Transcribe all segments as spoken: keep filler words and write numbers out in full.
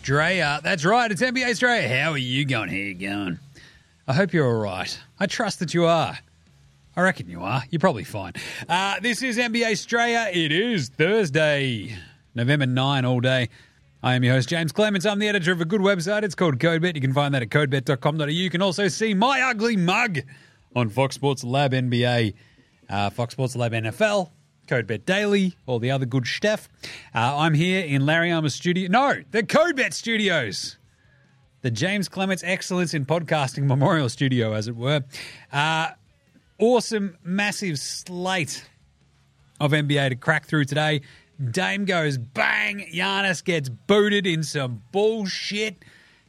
Australia. That's right. It's N B A Australia. How are you going? How are you going? I hope you're all right. I trust that you are. I reckon you are. You're probably fine. Uh, this is N B A Australia. It is Thursday, November ninth, all day. I am your host, James Clements. I'm the editor of a good website. It's called CodeBet. You can find that at codebet dot com dot a u. You can also see my ugly mug on Fox Sports Lab N B A, uh, Fox Sports Lab N F L, CodeBet Daily, all the other good stuff. Uh, I'm here in Larry Armour's studio. No, the CodeBet Studios. The James Clements Excellence in Podcasting Memorial Studio, as it were. Uh... Awesome, massive slate of N B A to crack through today. Dame goes bang. Giannis gets booted in some bullshit.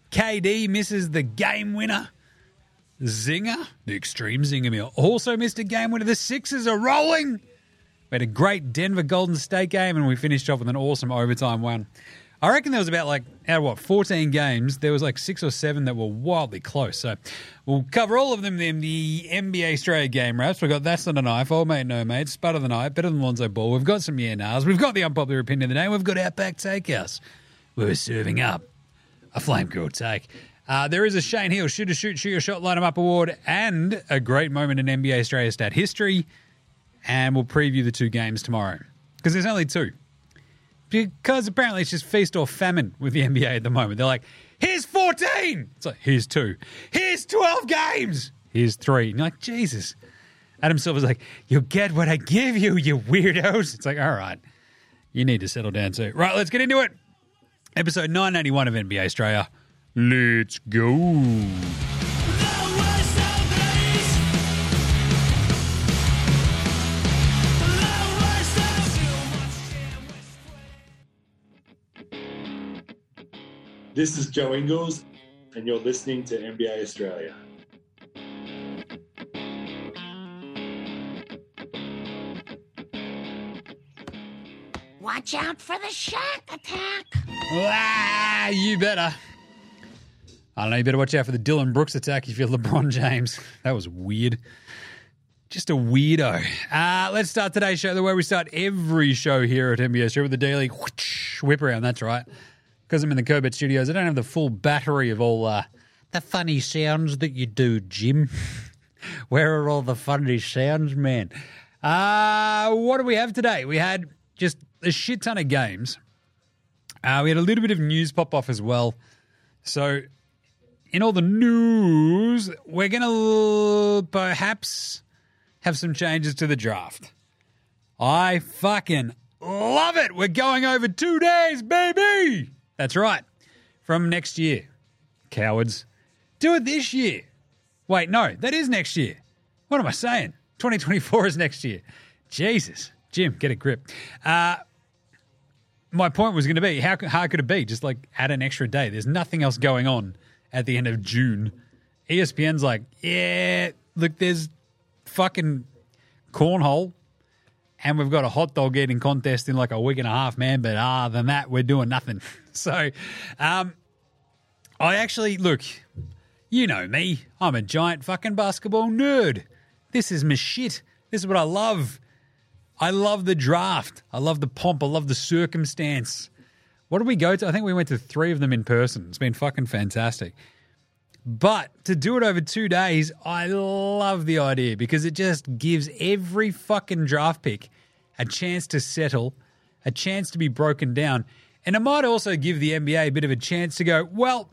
K D misses the game winner. Zinger, the extreme Zinger meal, also missed a game winner. The Sixers are rolling. We had a great Denver Golden State game, and we finished off with an awesome overtime one. I reckon there was about, like, out of what, fourteen games, there was like six or seven that were wildly close. So we'll cover all of them in the N B A Australia game wraps. We've got That's Not a Knife, Old Mate, No Mate, Spud of the Night, Better Than Lonzo Ball. We've got some Yeah Nahs. We've got the Unpopular Opinion of the Day. We've got Outback Takehouse. We're serving up a flame grilled take. Uh, there is a Shane Heal, Shoot a Shoot, Shoot Your Shot, Line 'Em Up award, and a great moment in N B A Australia stat history. And we'll preview the two games tomorrow because there's only two. Because apparently it's just feast or famine with the N B A at the moment. They're like, here's fourteen. It's like, here's two. Here's twelve games. Here's three. And you're like, Jesus. Adam Silver's like, you'll get what I give you, you weirdos. It's like, all right, you need to settle down too. Right, let's get into it. Episode nine eighty-one of N B A Australia. Let's go. This is Joe Ingles, and you're listening to N B A Australia. Watch out for the shark attack. Ah, you better. I don't know, you better watch out for the Dillon Brooks attack if you're LeBron James. That was weird. Just a weirdo. Uh, let's start today's show the way we start every show here at N B A Australia with the daily whip around. That's right. Because I'm in the CodeBet Studios, I don't have the full battery of all uh, the funny sounds that you do, Jim. Where are all the funny sounds, man? Uh, what do we have today? We had just a shit ton of games. Uh, we had a little bit of news pop off as well. So in all the news, we're going to perhaps have some changes to the draft. I fucking love it. We're going over two days, baby. That's right. From next year. Cowards. Do it this year. Wait, no, that is next year. What am I saying? twenty twenty-four is next year. Jesus. Jim, get a grip. Uh, my point was going to be, how hard could it be? Just like add an extra day. There's nothing else going on at the end of June. E S P N's like, yeah, look, there's fucking cornhole. And we've got a hot dog eating contest in like a week and a half, man. But other ah, than that, we're doing nothing. So um, I actually, look, you know me. I'm a giant fucking basketball nerd. This is my shit. This is what I love. I love the draft. I love the pomp. I love the circumstance. What did we go to? I think we went to three of them in person. It's been fucking fantastic. But to do it over two days, I love the idea because it just gives every fucking draft pick a chance to settle, a chance to be broken down. And it might also give the N B A a bit of a chance to go, well,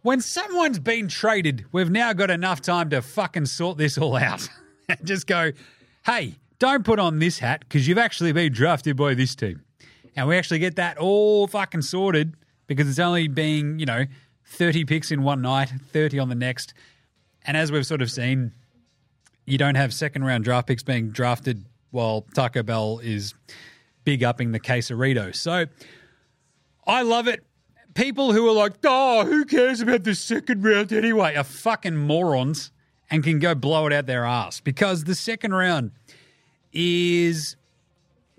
when someone's been traded, we've now got enough time to fucking sort this all out. And just go, hey, don't put on this hat because you've actually been drafted by this team. And we actually get that all fucking sorted because it's only being, you know, thirty picks in one night, thirty on the next. And as we've sort of seen, you don't have second-round draft picks being drafted while Taco Bell is big-upping the quesarito. So I love it. People who are like, oh, who cares about the second round anyway, are fucking morons and can go blow it out their ass because the second round is...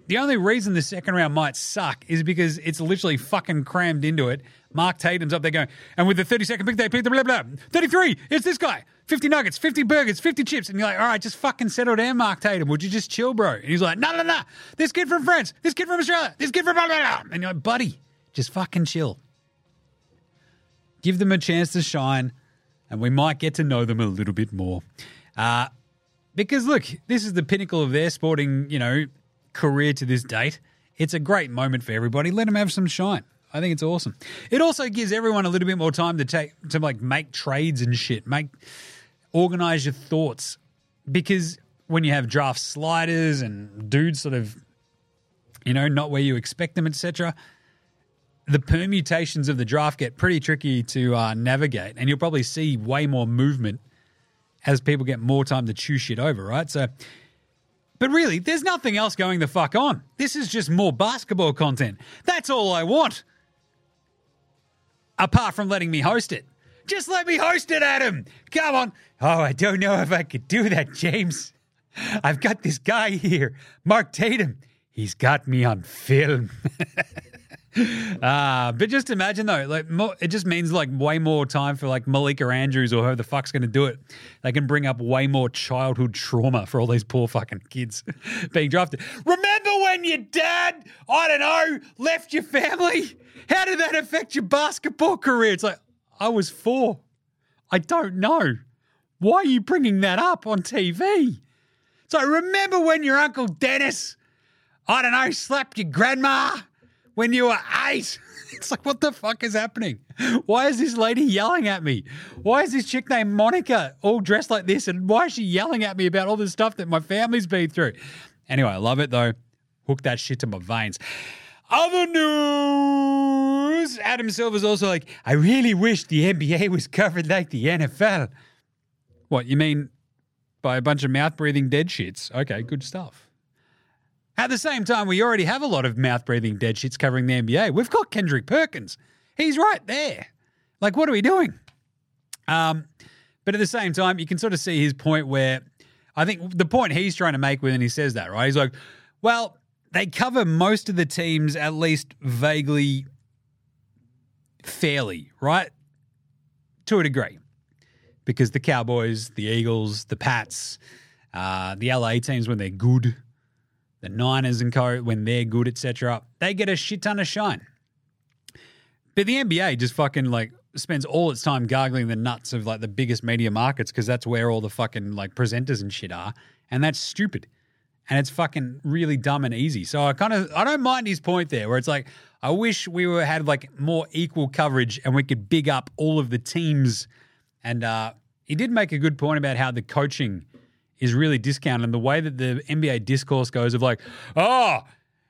The only reason the second round might suck is because it's literally fucking crammed into it. Mark Tatum's up there going, and with the thirty-second pick, they picked the blah, blah, thirty-three, it's this guy. fifty nuggets, fifty burgers, fifty chips. And you're like, all right, just fucking settle down, Mark Tatum. Would you just chill, bro? And he's like, no, no, no. This kid from France. This kid from Australia. This kid from blah, blah, blah. And you're like, buddy, just fucking chill. give them a chance to shine, and we might get to know them a little bit more. Uh, because, look, this is the pinnacle of their sporting, you know, career to this date. It's a great moment for everybody. Let them have some shine. I think it's awesome. It also gives everyone a little bit more time to take to like make trades and shit, make organize your thoughts. Because when you have draft sliders and dudes sort of, you know, not where you expect them, et cetera, the permutations of the draft get pretty tricky to uh, navigate, and you'll probably see way more movement as people get more time to chew shit over, right? So, but really, there's nothing else going the fuck on. This is just more basketball content. That's all I want. Apart from letting me host it. Just let me host it, Adam. Come on. Oh, I don't know if I could do that, James. I've got this guy here, Mark Tatum. He's got me on film. uh, but just imagine, though, like mo- it just means like way more time for like Malika Andrews or whoever the fuck's going to do it. They can bring up way more childhood trauma for all these poor fucking kids being drafted. Remember when your dad, I don't know, left your family? How did that affect your basketball career? It's like, I was four. I don't know. Why are you bringing that up on T V? So remember when your Uncle Dennis, I don't know, slapped your grandma when you were eight? It's like, what the fuck is happening? Why is this lady yelling at me? Why is this chick named Monica all dressed like this? And why is she yelling at me about all this stuff that my family's been through? Anyway, I love it, though. Hook that shit to my veins. Other news, Adam Silver's also like, I really wish the N B A was covered like the N F L. What, you mean by a bunch of mouth-breathing dead shits? Okay, good stuff. At the same time, we already have a lot of mouth-breathing dead shits covering the N B A. We've got Kendrick Perkins. He's right there. Like, what are we doing? Um, but at the same time, you can sort of see his point where I think the point he's trying to make when he says that, right? He's like, well, they cover most of the teams at least vaguely fairly, right? To a degree. Because the Cowboys, the Eagles, the Pats, uh, the L A teams when they're good, the Niners and co when they're good, et cetera, they get a shit ton of shine. But the N B A just fucking like spends all its time gargling the nuts of like the biggest media markets because that's where all the fucking like presenters and shit are. And that's stupid. And it's fucking really dumb and easy. So I kind of, I don't mind his point there where it's like, I wish we were had like more equal coverage and we could big up all of the teams. And uh, he did make a good point about how the coaching is really discounted and the way that the N B A discourse goes of like, oh,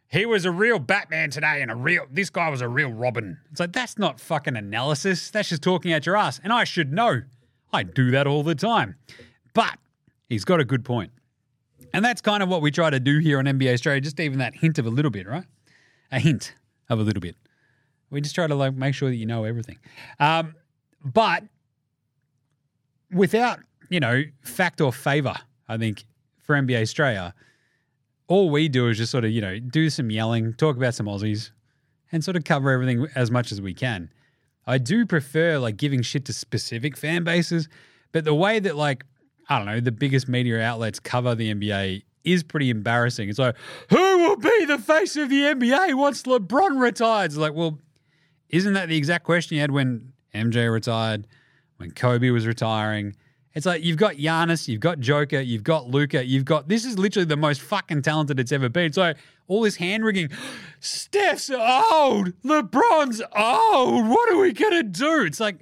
he was a real Batman today and a real, this guy was a real Robin. It's like, that's not fucking analysis. That's just talking out your ass. And I should know. I do that all the time. But he's got a good point. And that's kind of what we try to do here on N B A Australia, just even that hint of a little bit, right? A hint of a little bit. We just try to like make sure that you know everything. Um, but without, you know, fact or favour, I think, for N B A Australia, all we do is just sort of, you know, do some yelling, talk about some Aussies, and sort of cover everything as much as we can. I do prefer like giving shit to specific fan bases, but the way that like, I don't know, the biggest media outlets cover the N B A is pretty embarrassing. It's like, who will be the face of the N B A once LeBron retires? Like, well, isn't that the exact question you had when M J retired, when Kobe was retiring? It's like, you've got Giannis, you've got Joker, you've got Luka, you've got, this is literally the most fucking talented it's ever been. So like, all this hand-wringing, Steph's old, LeBron's old, what are we going to do? It's like,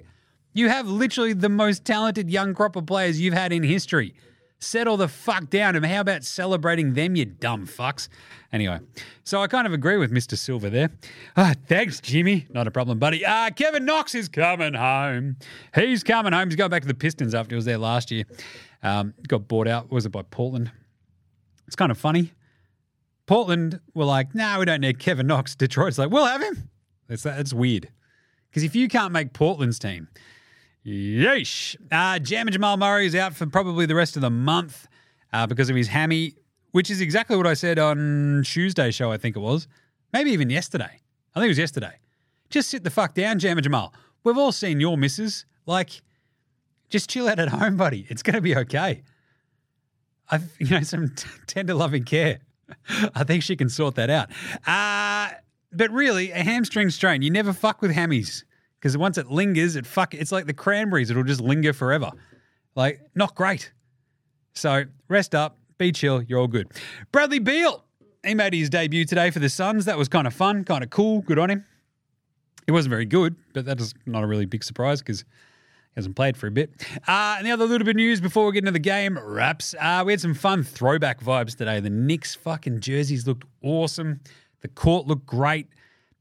you have literally the most talented young crop of players you've had in history. Settle the fuck down. And how about celebrating them, you dumb fucks? Anyway, so I kind of agree with Mister Silver there. Ah, thanks, Jimmy. Not a problem, buddy. Uh, Kevin Knox is coming home. He's coming home. He's going back to the Pistons after he was there last year. Um, got bought out. Was it by Portland? It's kind of funny. Portland were like, no, nah, we don't need Kevin Knox. Detroit's like, we'll have him. That's, that's weird. Because if you can't make Portland's team... Yeesh. Uh, Jam and Jamal Murray is out for probably the rest of the month uh, because of his hammy, which is exactly what I said on Tuesday's show, I think it was. Maybe even yesterday. I think it was yesterday. Just sit the fuck down, Jam and Jamal. We've all seen your misses. Like, just chill out at home, buddy. It's going to be okay. I've, you know, some t- tender loving care. I think she can sort that out. Uh, but really, a hamstring strain. You never fuck with hammies. because once it lingers, it fuck. It's like the cranberries. It'll just linger forever. Like, not great. So rest up, be chill, you're all good. Bradley Beal, he made his debut today for the Suns. That was kind of fun, kind of cool. Good on him. It wasn't very good, but that's not a really big surprise because he hasn't played for a bit. Uh, and the other little bit of news before we get into the game wraps, uh, we had some fun throwback vibes today. The Knicks fucking jerseys looked awesome. The court looked great.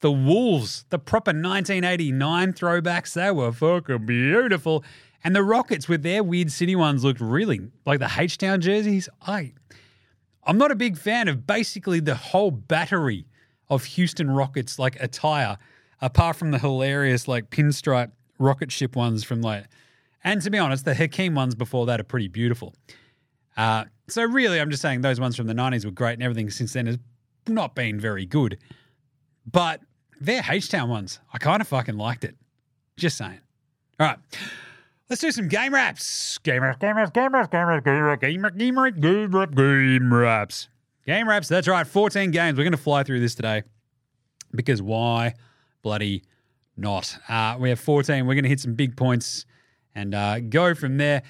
The Wolves, the proper nineteen eighty-nine throwbacks, they were fucking beautiful. And the Rockets with their weird city ones looked really like the H-Town jerseys. I, I'm not a big fan of basically the whole battery of Houston Rockets like attire, apart from the hilarious like pinstripe rocket ship ones from like, and to be honest, the Hakeem ones before that are pretty beautiful. Uh, so really, I'm just saying those ones from the nineties were great, and everything since then has not been very good. But they're H-Town ones. I kind of fucking liked it. Just saying. All right. Let's do some game wraps. Game wraps, game wraps, game wraps, game wraps, game wraps, game wraps, game wraps, game wraps, game wraps. Game wraps, that's right, fourteen games. We're going to fly through this today because why bloody not? Uh, we have fourteen. We're going to hit some big points and uh, go from there.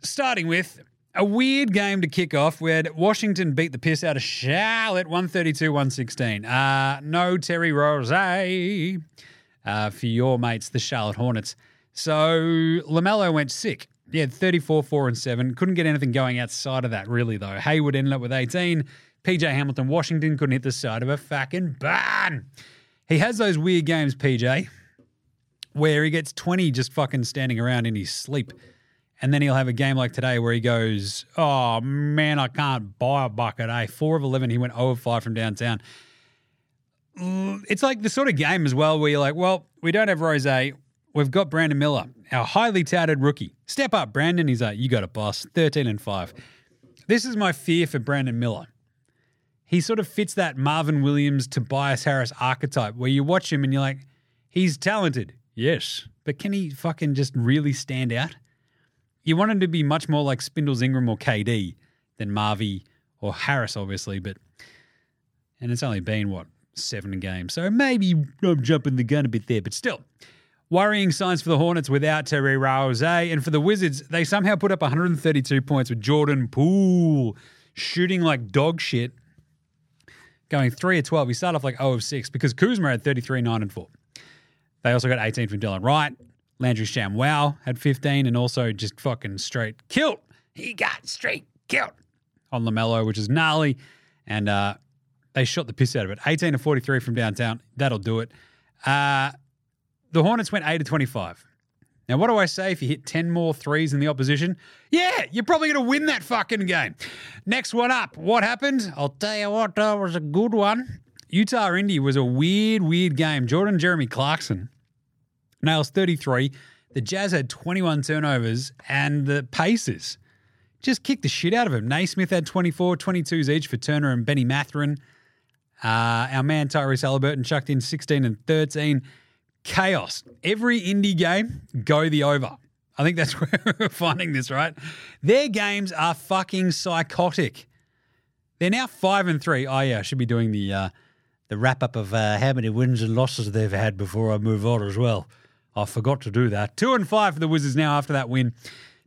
Starting with a weird game to kick off. We had Washington beat the piss out of Charlotte, one thirty-two one sixteen. Uh, no Terry Rozier uh, for your mates, the Charlotte Hornets. So LaMelo went sick. He had thirty-four, four, and seven. Couldn't get anything going outside of that, really, though. Hayward ended up with eighteen. P J Hamilton, Washington, couldn't hit the side of a fucking barn. He has those weird games, P J, where he gets twenty just fucking standing around in his sleep. And then he'll have a game like today where he goes, oh, man, I can't buy a bucket, eh? four of eleven, he went zero of five from downtown. It's like the sort of game as well where you're like, well, we don't have Rosé. We've got Brandon Miller, our highly touted rookie. Step up, Brandon. He's like, you got it, boss. thirteen and five. This is my fear for Brandon Miller. He sort of fits that Marvin Williams, Tobias Harris archetype where you watch him and you're like, he's talented. Yes. But can he fucking just really stand out? You want him to be much more like Spindles Ingram or K D than Marvy or Harris, obviously. But, and it's only been, what, seven games. So maybe I'm jumping the gun a bit there, but still. Worrying signs for the Hornets without Terry Rozier. And for the Wizards, they somehow put up one thirty-two points with Jordan Poole shooting like dog shit, going three of twelve. He started off like zero of six because Kuzma had thirty-three, nine, and four. They also got eighteen from Dillon Wright. Landry Sham, wow, had fifteen and also just fucking straight killed. He got straight killed on LaMelo, which is gnarly. And uh, they shot the piss out of it. eighteen of forty-three from downtown. That'll do it. Uh... The Hornets went eight of twenty-five. Now, what do I say if you hit ten more threes in the opposition? Yeah, you're probably going to win that fucking game. Next one up. What happened? I'll tell you what, that was a good one. Utah-Indy was a weird, weird game. Jordan Jeremy Clarkson nails thirty-three. The Jazz had twenty-one turnovers, and the Pacers just kicked the shit out of him. Naismith had twenty-four, twenty-twos each for Turner and Benny Mathurin. Uh, our man Tyrese Haliburton chucked in sixteen and thirteen. Chaos. Every indie game, go the over. I think that's where we're finding this, right? Their games are fucking psychotic. They're now five and three. Oh, yeah, I should be doing the uh, the wrap-up of uh, how many wins and losses they've had before I move on as well. I forgot to do that. Two and five for the Wizards now after that win.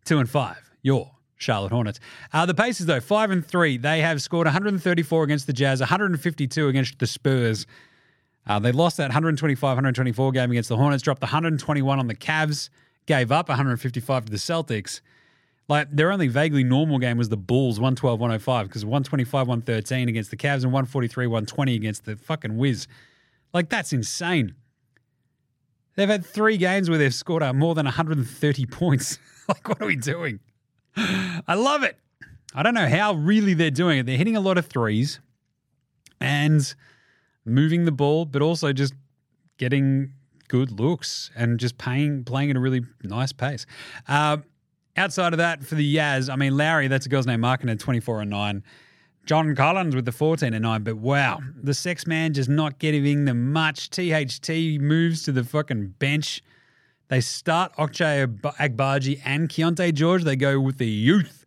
Two and five. Your Charlotte Hornets. Uh, the Pacers, though, five and three. They have scored one thirty-four against the Jazz, one fifty-two against the Spurs. Uh, they lost that one twenty-five, one twenty-four game against the Hornets, dropped one twenty-one on the Cavs, gave up one fifty-five to the Celtics. Like, their only vaguely normal game was the Bulls, one twelve, one oh five, because one twenty-five, one thirteen against the Cavs and one forty-three, one twenty against the fucking Wiz. Like, that's insane. They've had three games where they've scored more than one thirty points. Like, what are we doing? I love it. I don't know how really they're doing it. They're hitting a lot of threes and moving the ball, but also just getting good looks and just paying, playing at a really nice pace. Uh, outside of that, for the Jazz, I mean, Larry, that's a girl's name, Markin had twenty-four and nine. John Collins with the fourteen and nine, but wow, the sex man just not getting them much. T H T moves to the fucking bench. They start Okja Agbaji and Keontae George. They go with the youth.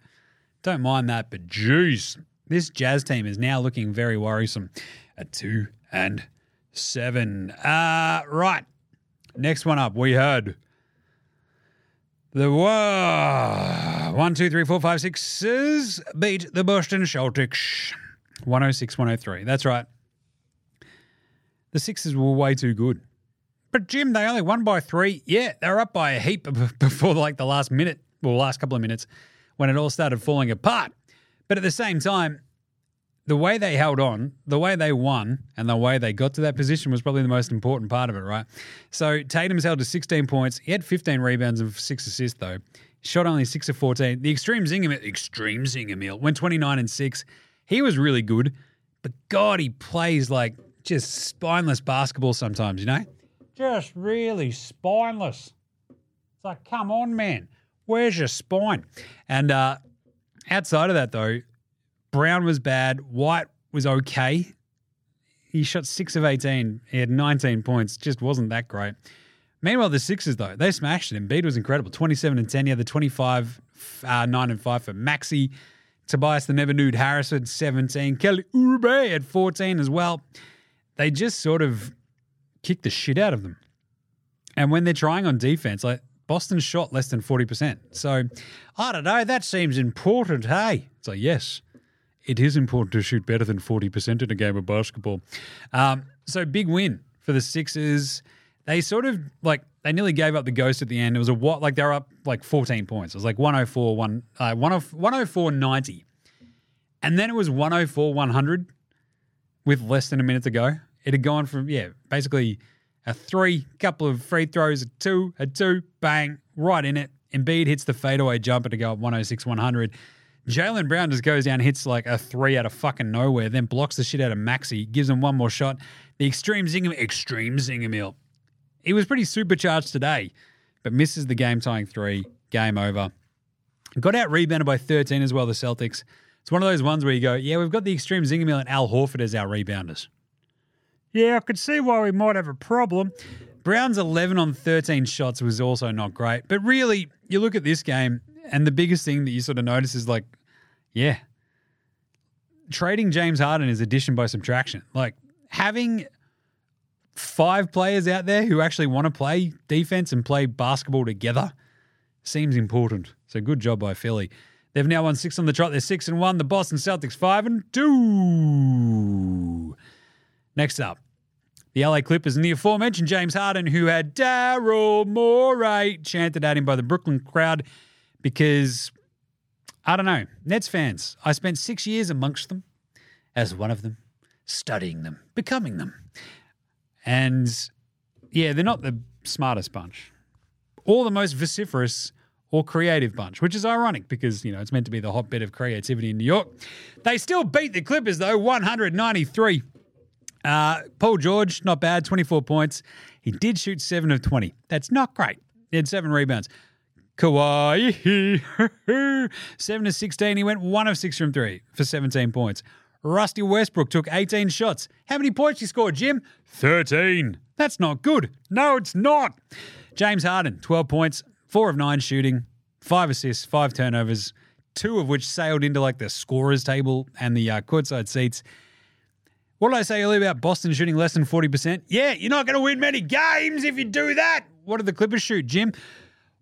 Don't mind that, but geez, this Jazz team is now looking very worrisome at two and seven. Uh, right. Next one up, we heard the whoa, one, two, three, four, five, sixes beat the Boston Celtics one oh six one oh three. That's right. The Sixers were way too good. But, Jim, they only won by three. Yeah, they were up by a heap before like the last minute, well, last couple of minutes when it all started falling apart. But at the same time, the way they held on, the way they won, and the way they got to that position was probably the most important part of it, right? So Tatum's held to sixteen points. He had fifteen rebounds and six assists, though. Shot only six of fourteen. The extreme Zinger, extreme Zinger meal went twenty-nine and six. He was really good, but God, he plays like just spineless basketball sometimes, you know? Just really spineless. It's like, come on, man. Where's your spine? And uh, outside of that, though, Brown was bad. White was okay. He shot six of eighteen. He had nineteen points. Just wasn't that great. Meanwhile, the Sixers, though, they smashed it. Embiid was incredible. twenty-seven and ten. He had the twenty-five, nine and five for Maxi. Tobias the Never Nude Harris had seventeen. Kelly Oubre had fourteen as well. They just sort of kicked the shit out of them. And when they're trying on defense, like Boston shot less than forty percent. So, I don't know. That seems important, hey? It's like, yes. It is important to shoot better than forty percent in a game of basketball. Um, so big win for the Sixers. They sort of, like, they nearly gave up the ghost at the end. It was a what, like, they were up, like, fourteen points. It was like one oh four ninety. And then it was one oh four one hundred with less than a minute to go. It had gone from, yeah, basically a three, couple of free throws, a two, a two, bang, right in it. Embiid hits the fadeaway jumper to go up one oh six one hundred. Jalen Brown just goes down, hits like a three out of fucking nowhere, then blocks the shit out of Maxey, gives him one more shot. The extreme Zinger, extreme Zinger meal. He was pretty supercharged today, but misses the game-tying three. Game over. Got out-rebounded by thirteen as well, the Celtics. It's one of those ones where you go, yeah, we've got the extreme Zinger meal and Al Horford as our rebounders. Yeah, I could see why we might have a problem. Brown's eleven on thirteen shots was also not great. But really, you look at this game, and the biggest thing that you sort of notice is like, yeah, trading James Harden is addition by subtraction. Like having five players out there who actually want to play defense and play basketball together seems important. So good job by Philly. They've now won six on the trot. They're six and one. The Boston Celtics five and two. Next up, the L A Clippers and the aforementioned James Harden, who had Daryl Morey chanted at him by the Brooklyn crowd. Because, I don't know, Nets fans, I spent six years amongst them, as one of them, studying them, becoming them. And, yeah, they're not the smartest bunch or the most vociferous or creative bunch, which is ironic because, you know, it's meant to be the hotbed of creativity in New York. They still beat the Clippers, though, one ninety-three. Uh, Paul George, not bad, twenty-four points. He did shoot seven of twenty. That's not great. He had seven rebounds. Kawhi, seven of sixteen. He went one of six from three for seventeen points. Rusty Westbrook took eighteen shots. How many points he scored, Jim? thirteen. That's not good. No, it's not. James Harden, twelve points, four of nine shooting, five assists, five turnovers, two of which sailed into like the scorer's table and the uh, courtside seats. What did I say earlier about Boston shooting less than forty percent? Yeah, you're not going to win many games if you do that. What did the Clippers shoot, Jim?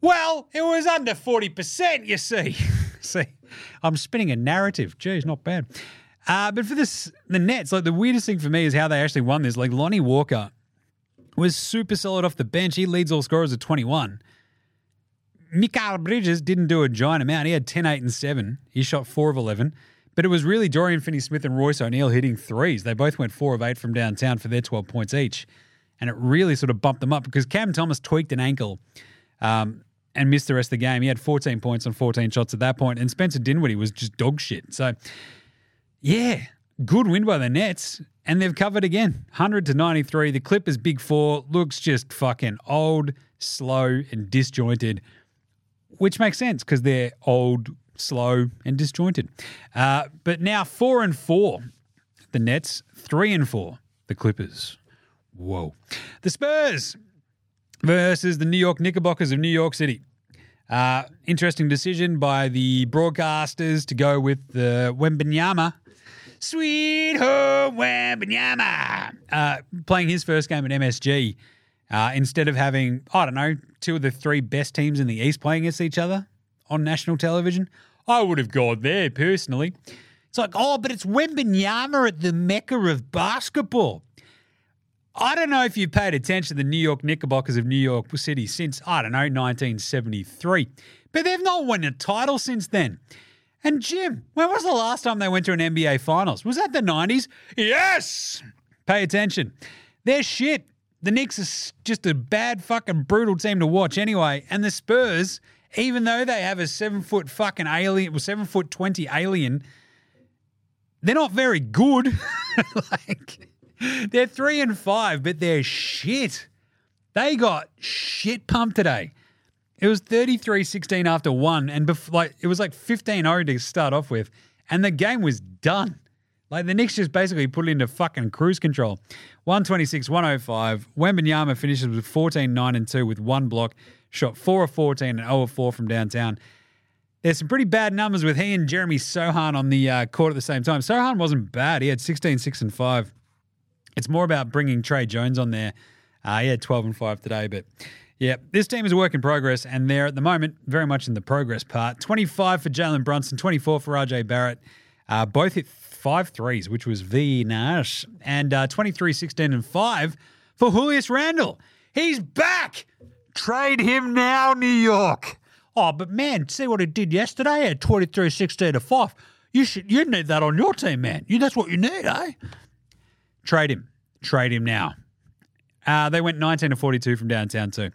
Well, it was under forty percent, you see. See, I'm spinning a narrative. Geez, not bad. Uh, but for this, the Nets, like the weirdest thing for me is how they actually won this. Like Lonnie Walker was super solid off the bench. He leads all scorers at twenty-one. Mikael Bridges didn't do a giant amount. He had ten, eight, and seven. He shot four of eleven. But it was really Dorian Finney-Smith and Royce O'Neal hitting threes. They both went four of eight from downtown for their twelve points each. And it really sort of bumped them up because Cam Thomas tweaked an ankle. Um, and missed the rest of the game. He had fourteen points on fourteen shots at that point, and Spencer Dinwiddie was just dog shit. So, yeah, good win by the Nets, and they've covered again, one hundred to ninety-three. The Clippers' big four looks just fucking old, slow, and disjointed, which makes sense because they're old, slow, and disjointed. Uh, but now four and four, the Nets. Three and four, the Clippers. Whoa, the Spurs versus the New York Knickerbockers of New York City. Uh, interesting decision by the broadcasters to go with the Wembenyama. Sweet home Wembenyama. Uh, playing his first game at M S G Uh, instead of having, I don't know, two of the three best teams in the East playing against each other on national television, I would have gone there personally. It's like, oh, but it's Wembenyama at the Mecca of basketball. I don't know if you've paid attention to the New York Knickerbockers of New York City since, I don't know, nineteen seventy-three. But they've not won a title since then. And Jim, when was the last time they went to an N B A Finals? Was that the nineties? Yes! Pay attention. They're shit. The Knicks is just a bad fucking brutal team to watch anyway. And the Spurs, even though they have a seven-foot fucking alien, well, seven-foot twenty alien, they're not very good. Like, they're three and five, but they're shit. They got shit pumped today. It was thirty-three sixteen after one, and bef- like it was like fifteen oh to start off with, and the game was done. Like the Knicks just basically put it into fucking cruise control. one twenty-six one oh five. Wembenyama finishes with fourteen nine and two with one block, shot four of fourteen and zero of four from downtown. There's some pretty bad numbers with he and Jeremy Sohan on the uh, court at the same time. Sohan wasn't bad. He had sixteen six and five. It's more about bringing Trey Jones on there. Uh, he had twelve and five today, but yeah, this team is a work in progress, and they're at the moment very much in the progress part. twenty-five for Jalen Brunson, twenty-four for R J Barrett. Uh, both hit five threes, which was very nice. And uh, twenty-three, sixteen, and five for Julius Randle. He's back! Trade him now, New York! Oh, but man, see what he did yesterday at twenty-three, sixteen, and five. You should, you need that on your team, man. You, that's what you need, eh? Trade him. Trade him now. Uh, they went nineteen to forty-two from downtown too.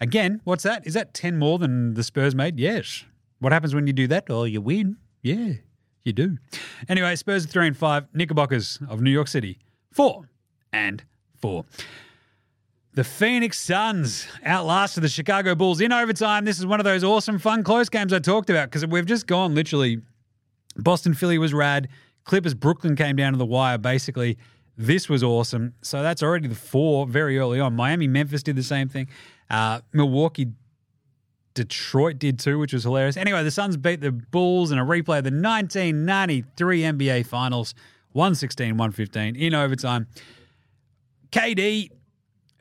Again, what's that? Is that ten more than the Spurs made? Yes. What happens when you do that? Oh, you win. Yeah, you do. Anyway, Spurs are three and five. Knickerbockers of New York City, four and four. The Phoenix Suns outlasted the Chicago Bulls in overtime. This is one of those awesome, fun, close games I talked about because we've just gone literally. Boston, Philly was rad. Clippers, Brooklyn came down to the wire basically. This was awesome. So that's already the four very early on. Miami, Memphis did the same thing. Uh, Milwaukee, Detroit did too, which was hilarious. Anyway, the Suns beat the Bulls in a replay of the nineteen ninety-three N B A Finals, one sixteen one fifteen in overtime. K D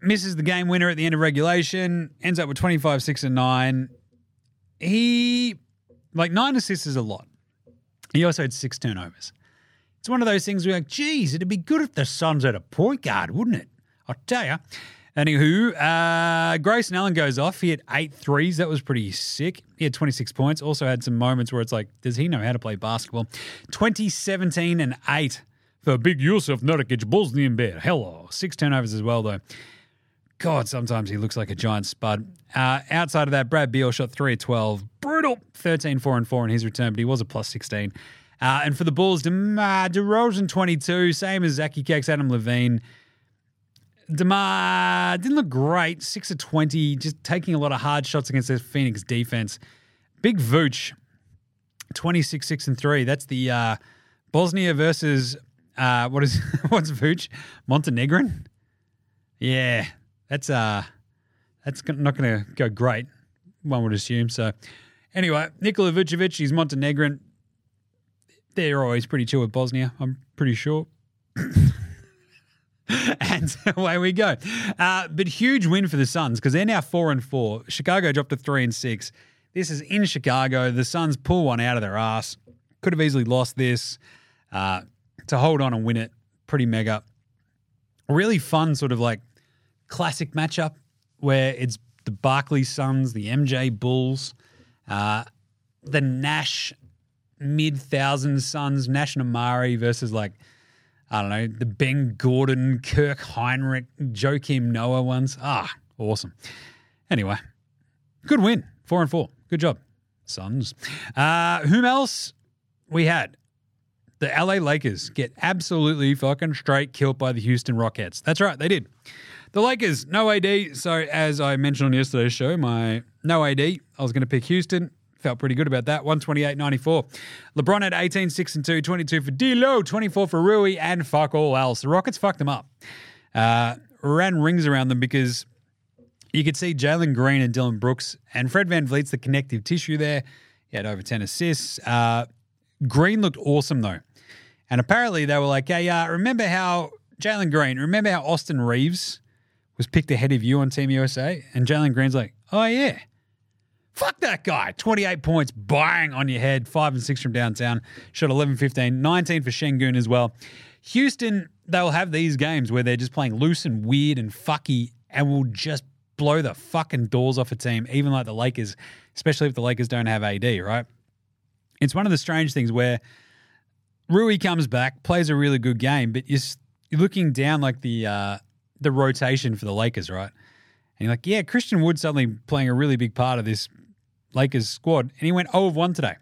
misses the game winner at the end of regulation, ends up with twenty-five, six, and nine. He, like, nine assists is a lot. He also had six turnovers. It's one of those things where you're like, geez, it'd be good if the Suns had a point guard, wouldn't it? I'll tell you. Anywho, uh, Grayson Allen goes off. He hit eight threes. That was pretty sick. He had twenty-six points. Also had some moments where it's like, does he know how to play basketball? twenty, seventeen, and eight for Big Yusuf Nurkic, Bosnia in bed. Hello. Six turnovers as well, though. God, sometimes he looks like a giant spud. Uh, outside of that, Brad Beal shot three of twelve. Brutal. thirteen, four, and four in his return, but he was a plus sixteen. Uh, and for the Bulls, DeMar DeRozan, twenty-two, same as Zachy Cakes, Adam Levine. DeMar didn't look great, six of twenty, just taking a lot of hard shots against the Phoenix defense. Big Vooch, twenty-six, six, and three. That's the uh, Bosnia versus, uh, what is, what's Vooch? Montenegrin? Yeah, that's uh, that's not going to go great, one would assume. So anyway, Nikola Vucevic, he's Montenegrin. They're always pretty chill with Bosnia, I'm pretty sure. And away we go. Uh, but huge win for the Suns because they're now four and four. Chicago dropped to three and six. This is in Chicago. The Suns pull one out of their ass. Could have easily lost this. Uh, to hold on and win it, pretty mega. Really fun sort of like classic matchup where it's the Barclays Suns, the M J Bulls, uh, the Nash mid-thousand Suns, Nash Amari versus like, I don't know, the Ben Gordon, Kirk Heinrich, Joakim Noah ones. Ah, awesome. Anyway, good win. Four and four. Good job, Suns. Uh, whom else we had? The L A Lakers get absolutely fucking straight killed by the Houston Rockets. That's right, they did. The Lakers, no A D. So as I mentioned on yesterday's show, my no A D, I was going to pick Houston. Felt pretty good about that. one twenty-eight ninety-four. LeBron had eighteen, six, and two, twenty-two for D'Lo, twenty-four for Rui, and fuck all else. The Rockets fucked them up. Uh, ran rings around them because you could see Jalen Green and Dillon Brooks and Fred VanVleet's the connective tissue there. He had over ten assists. Uh, Green looked awesome, though. And apparently they were like, hey, uh, remember how Jalen Green, remember how Austin Reeves was picked ahead of you on Team U S A, and Jalen Green's like, oh, yeah, fuck that guy. twenty-eight points, bang on your head, five and six from downtown, shot eleven fifteen, nineteen for Şengün as well. Houston, they'll have these games where they're just playing loose and weird and fucky and will just blow the fucking doors off a team, even like the Lakers, especially if the Lakers don't have A D, right? It's one of the strange things where Rui comes back, plays a really good game, but you're, you're looking down like the uh, the rotation for the Lakers, right? And you're like, yeah, Christian Wood suddenly playing a really big part of this Lakers squad, and he went zero of one today.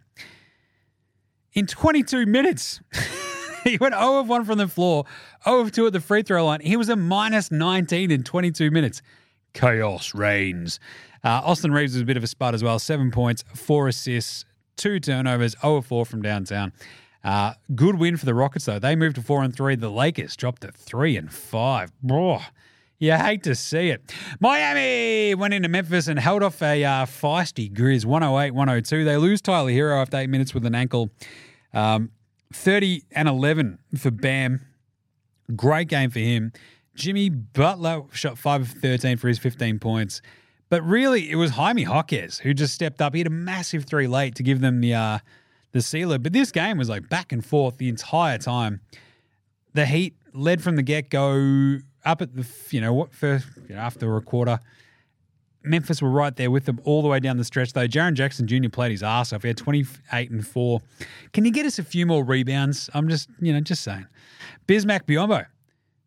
In twenty-two minutes, he went zero of one from the floor, zero of two at the free throw line. He was a minus nineteen in twenty-two minutes. Chaos reigns. Uh, Austin Reeves was a bit of a spud as well. Seven points, four assists, two turnovers, zero of four from downtown. Uh, good win for the Rockets, though. They moved to four and three. The Lakers dropped to three and five. Bro, you hate to see it. Miami went into Memphis and held off a uh, feisty Grizz, one oh eight one oh two. They lose Tyler Hero after eight minutes with an ankle. Um, thirty and eleven for Bam. Great game for him. Jimmy Butler shot five of thirteen for his fifteen points. But really, it was Jaime Jaquez who just stepped up. He had a massive three late to give them the uh, the sealer. But this game was like back and forth the entire time. The Heat led from the get-go up at the, you know, what first, you know, after a quarter. Memphis were right there with them all the way down the stretch, though. Jaren Jackson Junior played his ass off. He had twenty-eight and four. Can you get us a few more rebounds? I'm just, you know, just saying. Bismack Biyombo.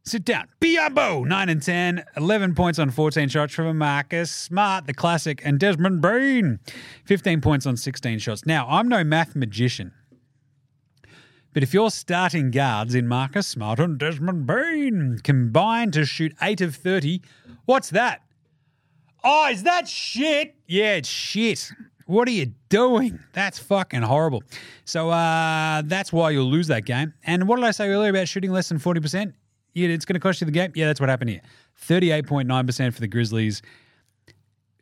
Sit down. Biyombo, nine and ten, eleven points on fourteen shots from Marcus Smart, the classic, and Desmond Bain, fifteen points on sixteen shots. Now, I'm no math magician, but if your starting guards in Marcus Smart and Desmond Bain combine to shoot eight of thirty, what's that? Oh, is that shit? Yeah, it's shit. What are you doing? That's fucking horrible. So uh, that's why you'll lose that game. And what did I say earlier about shooting less than forty percent? It's going to cost you the game. Yeah, that's what happened here. thirty-eight point nine percent for the Grizzlies.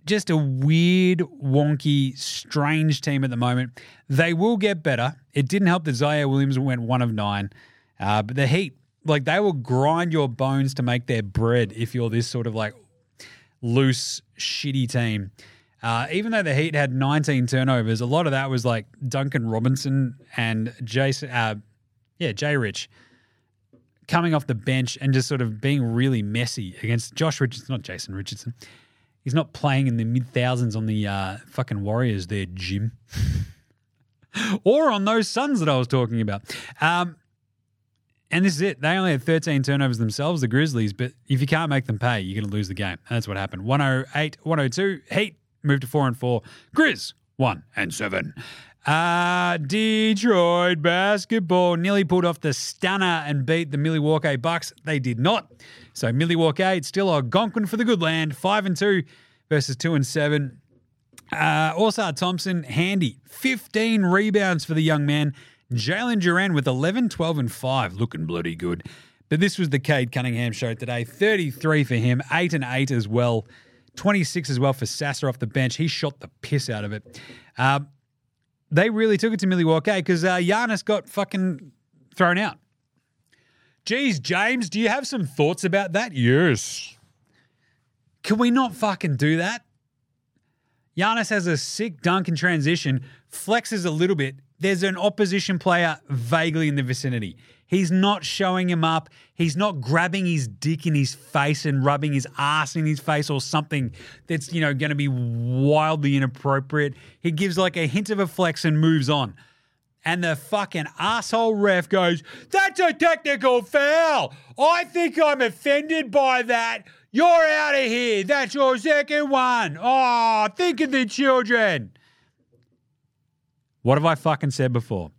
Just a weird, wonky, strange team at the moment. They will get better. It didn't help that Ziaire Williams went one of nine. Uh, but the Heat, like, they will grind your bones to make their bread if you're this sort of, like, loose, shitty team. Uh, even though the Heat had nineteen turnovers, a lot of that was, like, Duncan Robinson and Jason, uh, yeah, Jay Rich coming off the bench and just sort of being really messy against Josh Richardson, not Jason Richardson. He's not playing in the mid-thousands on the uh, fucking Warriors there, Jim. Or on those Suns that I was talking about. Um, and this is it. They only had thirteen turnovers themselves, the Grizzlies, but if you can't make them pay, you're going to lose the game. And that's what happened. one oh eight one oh two. Heat moved to four and four. Grizz, one and seven. Uh, Detroit basketball nearly pulled off the stunner and beat the Milwaukee Bucks. They did not. So Milwaukee, it's still Algonquin for the good land, five and two versus two and seven. Uh, Orsar Thompson, handy, fifteen rebounds for the young man. Jalen Duran with eleven, twelve, and five, looking bloody good. But this was the Cade Cunningham show today, thirty-three for him, eight and eight as well, twenty-six as well for Sasser off the bench. He shot the piss out of it. Uh, They really took it to Milwaukee because uh, Giannis got fucking thrown out. Geez, James, do you have some thoughts about that? Yes. Can we not fucking do that? Giannis has a sick dunk in transition, flexes a little bit. There's an opposition player vaguely in the vicinity. He's not showing him up. He's not grabbing his dick in his face and rubbing his ass in his face or something that's, you know, going to be wildly inappropriate. He gives like a hint of a flex and moves on. And the fucking asshole ref goes, that's a technical foul. I think I'm offended by that. You're out of here. That's your second one. Oh, think of the children. What have I fucking said before?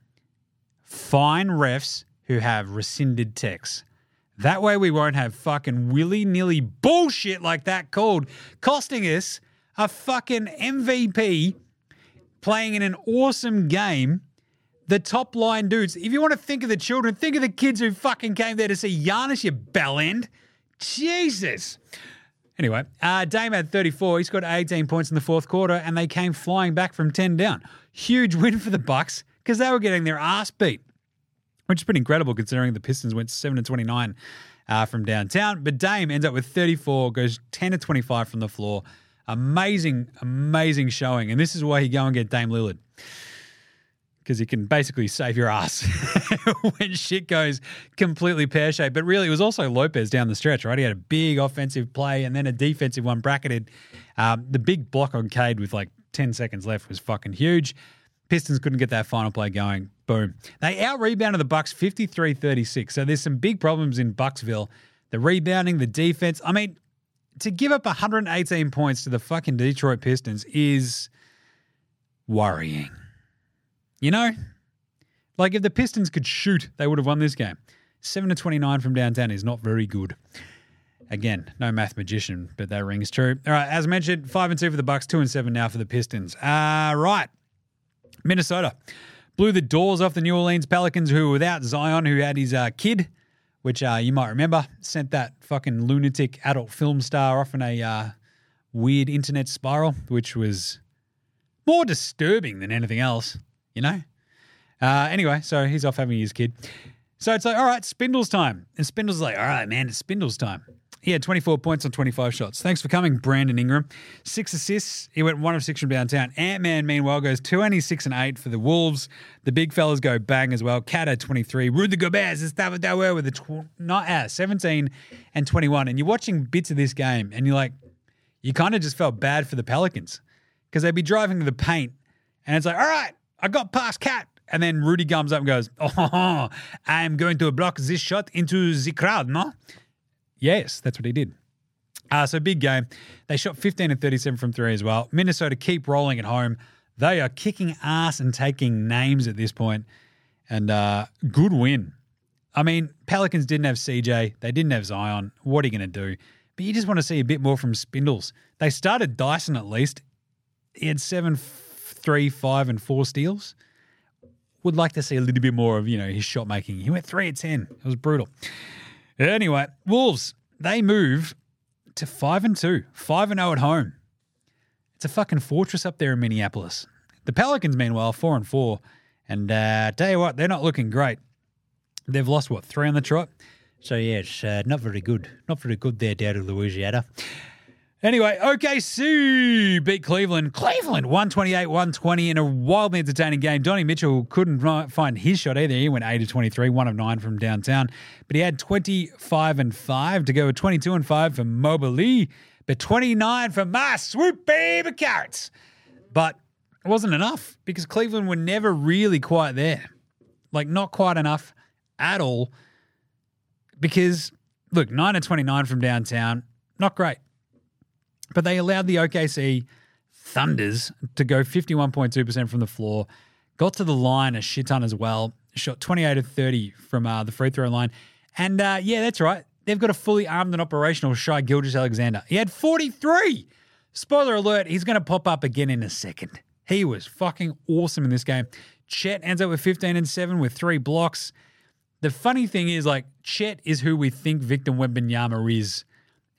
Fine refs who have rescinded texts. That way we won't have fucking willy-nilly bullshit like that called, costing us a fucking M V P playing in an awesome game. The top line dudes, if you want to think of the children, think of the kids who fucking came there to see Giannis, you bell end. Jesus. Anyway, uh, Dame had thirty-four. He's got eighteen points in the fourth quarter, and they came flying back from ten down. Huge win for the Bucks because they were getting their ass beat, which is pretty incredible considering the Pistons went seven and twenty-nine uh, from downtown. But Dame ends up with thirty-four, goes ten to twenty-five from the floor. Amazing, amazing showing. And this is why you go and get Dame Lillard, because he can basically save your ass when shit goes completely pear-shaped. But really, it was also Lopez down the stretch, right? He had a big offensive play and then a defensive one bracketed. Um, the big block on Cade with like ten seconds left was fucking huge. Pistons couldn't get that final play going. Boom. They out-rebounded the Bucks fifty-three thirty-six. So there's some big problems in Bucksville. The rebounding, the defense. I mean, to give up one hundred eighteen points to the fucking Detroit Pistons is worrying. You know? Like, if the Pistons could shoot, they would have won this game. seven to twenty-nine from downtown is not very good. Again, no math magician, but that rings true. All right, as mentioned, five and two for the Bucks, two and seven now for the Pistons. All right. Minnesota blew the doors off the New Orleans Pelicans, who were without Zion, who had his uh, kid, which uh, you might remember, sent that fucking lunatic adult film star off in a uh, weird internet spiral, which was more disturbing than anything else, you know? Uh, anyway, so he's off having his kid. So it's like, all right, Spindle's time. And Spindle's like, all right, man, it's Spindle's time. He had twenty-four points on twenty-five shots. Thanks for coming, Brandon Ingram. Six assists. He went one of six from downtown. Ant-Man, meanwhile, goes twenty-six and eight for the Wolves. The big fellas go bang as well. Cat at twenty-three. Rudy Gobert is that what they were with the tw- not uh, seventeen and twenty-one. And you're watching bits of this game, and you're like, you kind of just felt bad for the Pelicans because they'd be driving to the paint, and it's like, all right, I got past Cat. And then Rudy comes up and goes, oh, I'm going to block this shot into the crowd, no? Yes, that's what he did. Uh, so big game. They shot fifteen and thirty-seven from three as well. Minnesota keep rolling at home. They are kicking ass and taking names at this point. And uh, good win. I mean, Pelicans didn't have C J. They didn't have Zion. What are you going to do? But you just want to see a bit more from Spindles. They started Dyson at least. He had seven, three, five, and four steals. Would like to see a little bit more of, you know, his shot making. He went three of ten. It was brutal. Anyway, Wolves, they move to five and two, five and oh at home. It's a fucking fortress up there in Minneapolis. The Pelicans, meanwhile, four and four. And uh, tell you what, they're not looking great. They've lost, what, three on the trot? So, yeah, it's uh, not very good. Not very good there down in Louisiana. Anyway, O K C beat Cleveland. Cleveland, one twenty-eight one twenty in a wildly entertaining game. Donnie Mitchell couldn't find his shot either. He went eight of twenty-three, one of nine from downtown. But he had twenty-five and five to go with twenty-two and five for Mobley, but twenty-nine for my swoop baby Carrots. But it wasn't enough because Cleveland were never really quite there. Like, not quite enough at all because, look, nine of twenty-nine from downtown, not great. But they allowed the O K C Thunders to go fifty-one point two percent from the floor, got to the line a shit ton as well, shot twenty-eight of thirty from uh, the free throw line. And, uh, yeah, that's right. They've got a fully armed and operational Shai Gilgeous-Alexander. He had forty-three. Spoiler alert, he's going to pop up again in a second. He was fucking awesome in this game. Chet ends up with fifteen and seven with three blocks. The funny thing is, like, Chet is who we think Victor Wembanyama is.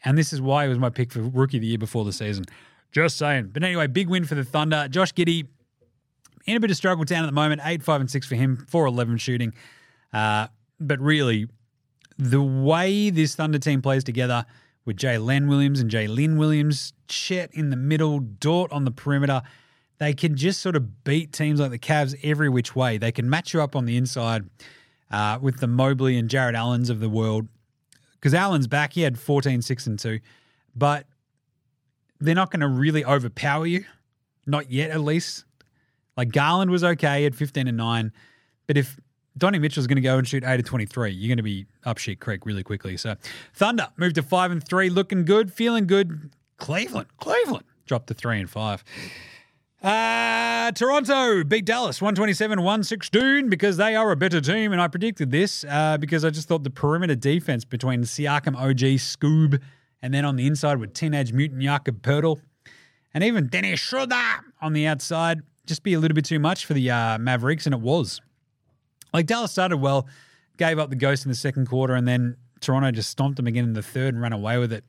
And this is why it was my pick for Rookie of the Year before the season. Just saying. But anyway, big win for the Thunder. Josh Giddey in a bit of struggle town at the moment. eight, five, and six for him. four eleven shooting. Uh, but really, the way this Thunder team plays together with Jalen Williams and Jalen Williams, Chet in the middle, Dort on the perimeter, they can just sort of beat teams like the Cavs every which way. They can match you up on the inside uh, with the Mobley and Jared Allens of the world. Because Allen's back, he had fourteen, six, and two. But they're not going to really overpower you. Not yet, at least. Like, Garland was okay at fifteen and nine. But if Donnie Mitchell's going to go and shoot eight of twenty-three, you're going to be up shit creek really quickly. So Thunder moved to five and three, looking good, feeling good. Cleveland, Cleveland dropped to three and five. Uh, Toronto beat Dallas one twenty-seven one sixteen because they are a better team, and I predicted this uh, because I just thought the perimeter defense between Siakam, O G, Scoob, and then on the inside with Teenage Mutant Jakob Poeltl and even Dennis Schroeder on the outside just be a little bit too much for the uh, Mavericks, and it was. Like, Dallas started well, gave up the ghost in the second quarter, and then Toronto just stomped them again in the third and ran away with it.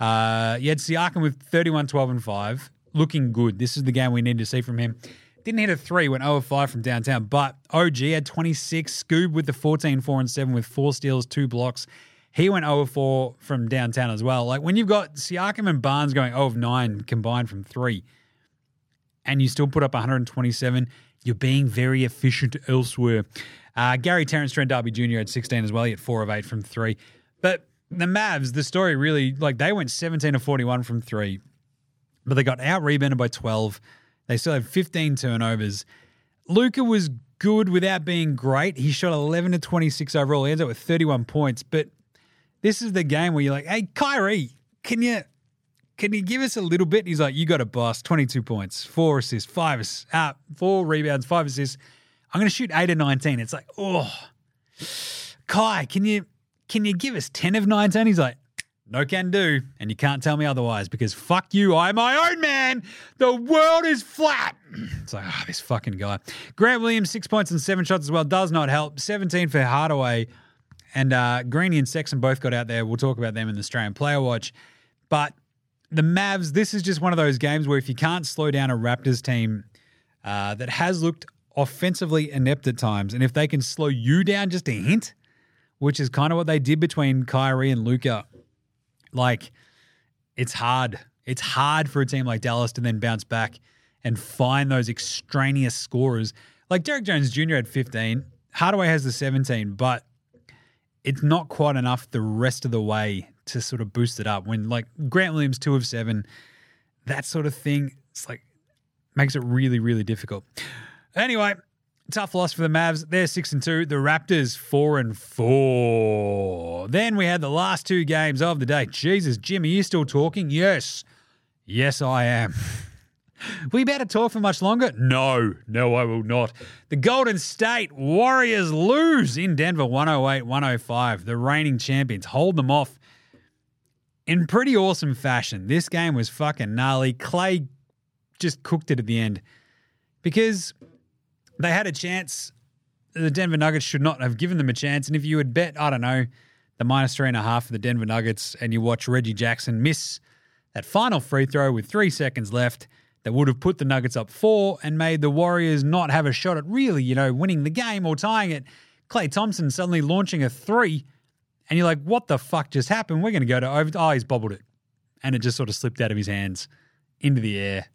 Uh, you had Siakam with thirty-one, twelve, and five. Looking good. This is the game we need to see from him. Didn't hit a three, went zero of five from downtown, but O G had twenty-six, Scoob with the fourteen, four, and seven with four steals, two blocks. He went zero of four from downtown as well. Like, when you've got Siakam and Barnes going zero of nine combined from three and you still put up one hundred twenty-seven, you're being very efficient elsewhere. Uh, Gary Terrence Trent D'Arby Junior had sixteen as well. He had four of eight from three. But the Mavs, the story really, like, they went seventeen of forty-one from three, but they got out-rebounded by twelve. They still had fifteen turnovers. Luka was good without being great. He shot eleven of twenty-six overall. He ends up with thirty-one points. But this is the game where you're like, hey, Kyrie, can you can you give us a little bit? And he's like, you got a boss, twenty-two points, four assists, five uh, four rebounds, five assists. I'm going to shoot eight of nineteen. It's like, oh, Kai, can you can you give us ten of nineteen? He's like, no can do, and you can't tell me otherwise because fuck you, I'm my own man. The world is flat. It's like, oh, this fucking guy. Grant Williams, six points and seven shots as well. Does not help. seventeen for Hardaway. And uh, Greeny and Sexton both got out there. We'll talk about them in the Australian Player Watch. But the Mavs, this is just one of those games where if you can't slow down a Raptors team uh, that has looked offensively inept at times, and if they can slow you down just a hint, which is kind of what they did between Kyrie and Luka, like, it's hard. It's hard for a team like Dallas to then bounce back and find those extraneous scorers. Like, Derek Jones Junior had fifteen. Hardaway has the seventeen, but it's not quite enough the rest of the way to sort of boost it up. When, like, Grant Williams, two of seven, that sort of thing, it's like, makes it really, really difficult. Anyway, tough loss for the Mavs. They're six and two. The Raptors, four and four. Then we had the last two games of the day. Jesus, Jim, are you still talking? Yes. Yes, I am. We better talk for much longer? No, no, I will not. The Golden State Warriors lose in Denver one oh eight one oh five. The reigning champions hold them off in pretty awesome fashion. This game was fucking gnarly. Clay just cooked it at the end because they had a chance. The Denver Nuggets should not have given them a chance. And if you would bet, I don't know, the minus three and a half for the Denver Nuggets and you watch Reggie Jackson miss that final free throw with three seconds left, that would have put the Nuggets up four and made the Warriors not have a shot at really, you know, winning the game or tying it. Klay Thompson suddenly launching a three, and you're like, what the fuck just happened? We're going to go to over. Oh, he's bobbled it. And it just sort of slipped out of his hands into the air,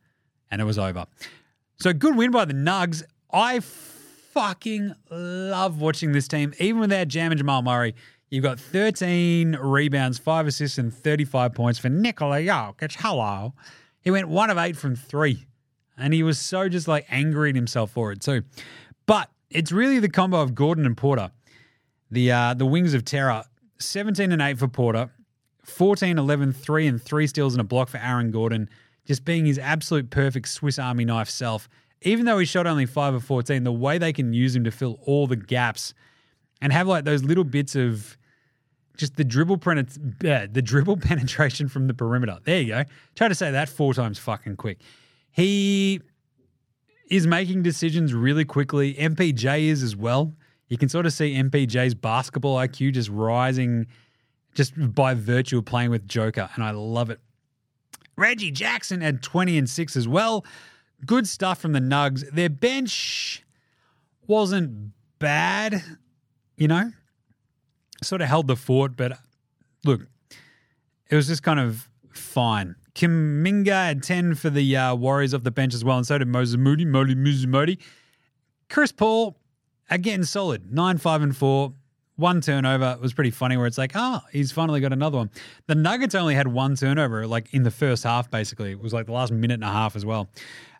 and it was over. So good win by the Nugs. I fucking love watching this team. Even without Jam and Jamal Murray, you've got thirteen rebounds, five assists, and thirty-five points for Nikola Jokic. Hello. He went one of eight from three, and he was so just like angry at himself for it too. But it's really the combo of Gordon and Porter, the uh, the wings of terror. seventeen and eight for Porter, fourteen, eleven, three and three steals and a block for Aaron Gordon, just being his absolute perfect Swiss Army knife self. Even though he shot only five of fourteen, the way they can use him to fill all the gaps and have like those little bits of just the dribble penet- uh, the dribble penetration from the perimeter. There you go. Try to say that four times fucking quick. He is making decisions really quickly. M P J is as well. You can sort of see M P J's basketball I Q just rising just by virtue of playing with Joker, and I love it. Reggie Jackson had twenty and six as well. Good stuff from the Nugs. Their bench wasn't bad, you know. Sort of held the fort, but look, it was just kind of fine. Kuminga had ten for the uh, Warriors off the bench as well, and so did Moses Moody, Moody, Moses Moody. Chris Paul, again, solid, nine, five, and four. One turnover. It was pretty funny where it's like, oh, he's finally got another one. The Nuggets only had one turnover, like in the first half, basically. It was like the last minute and a half as well.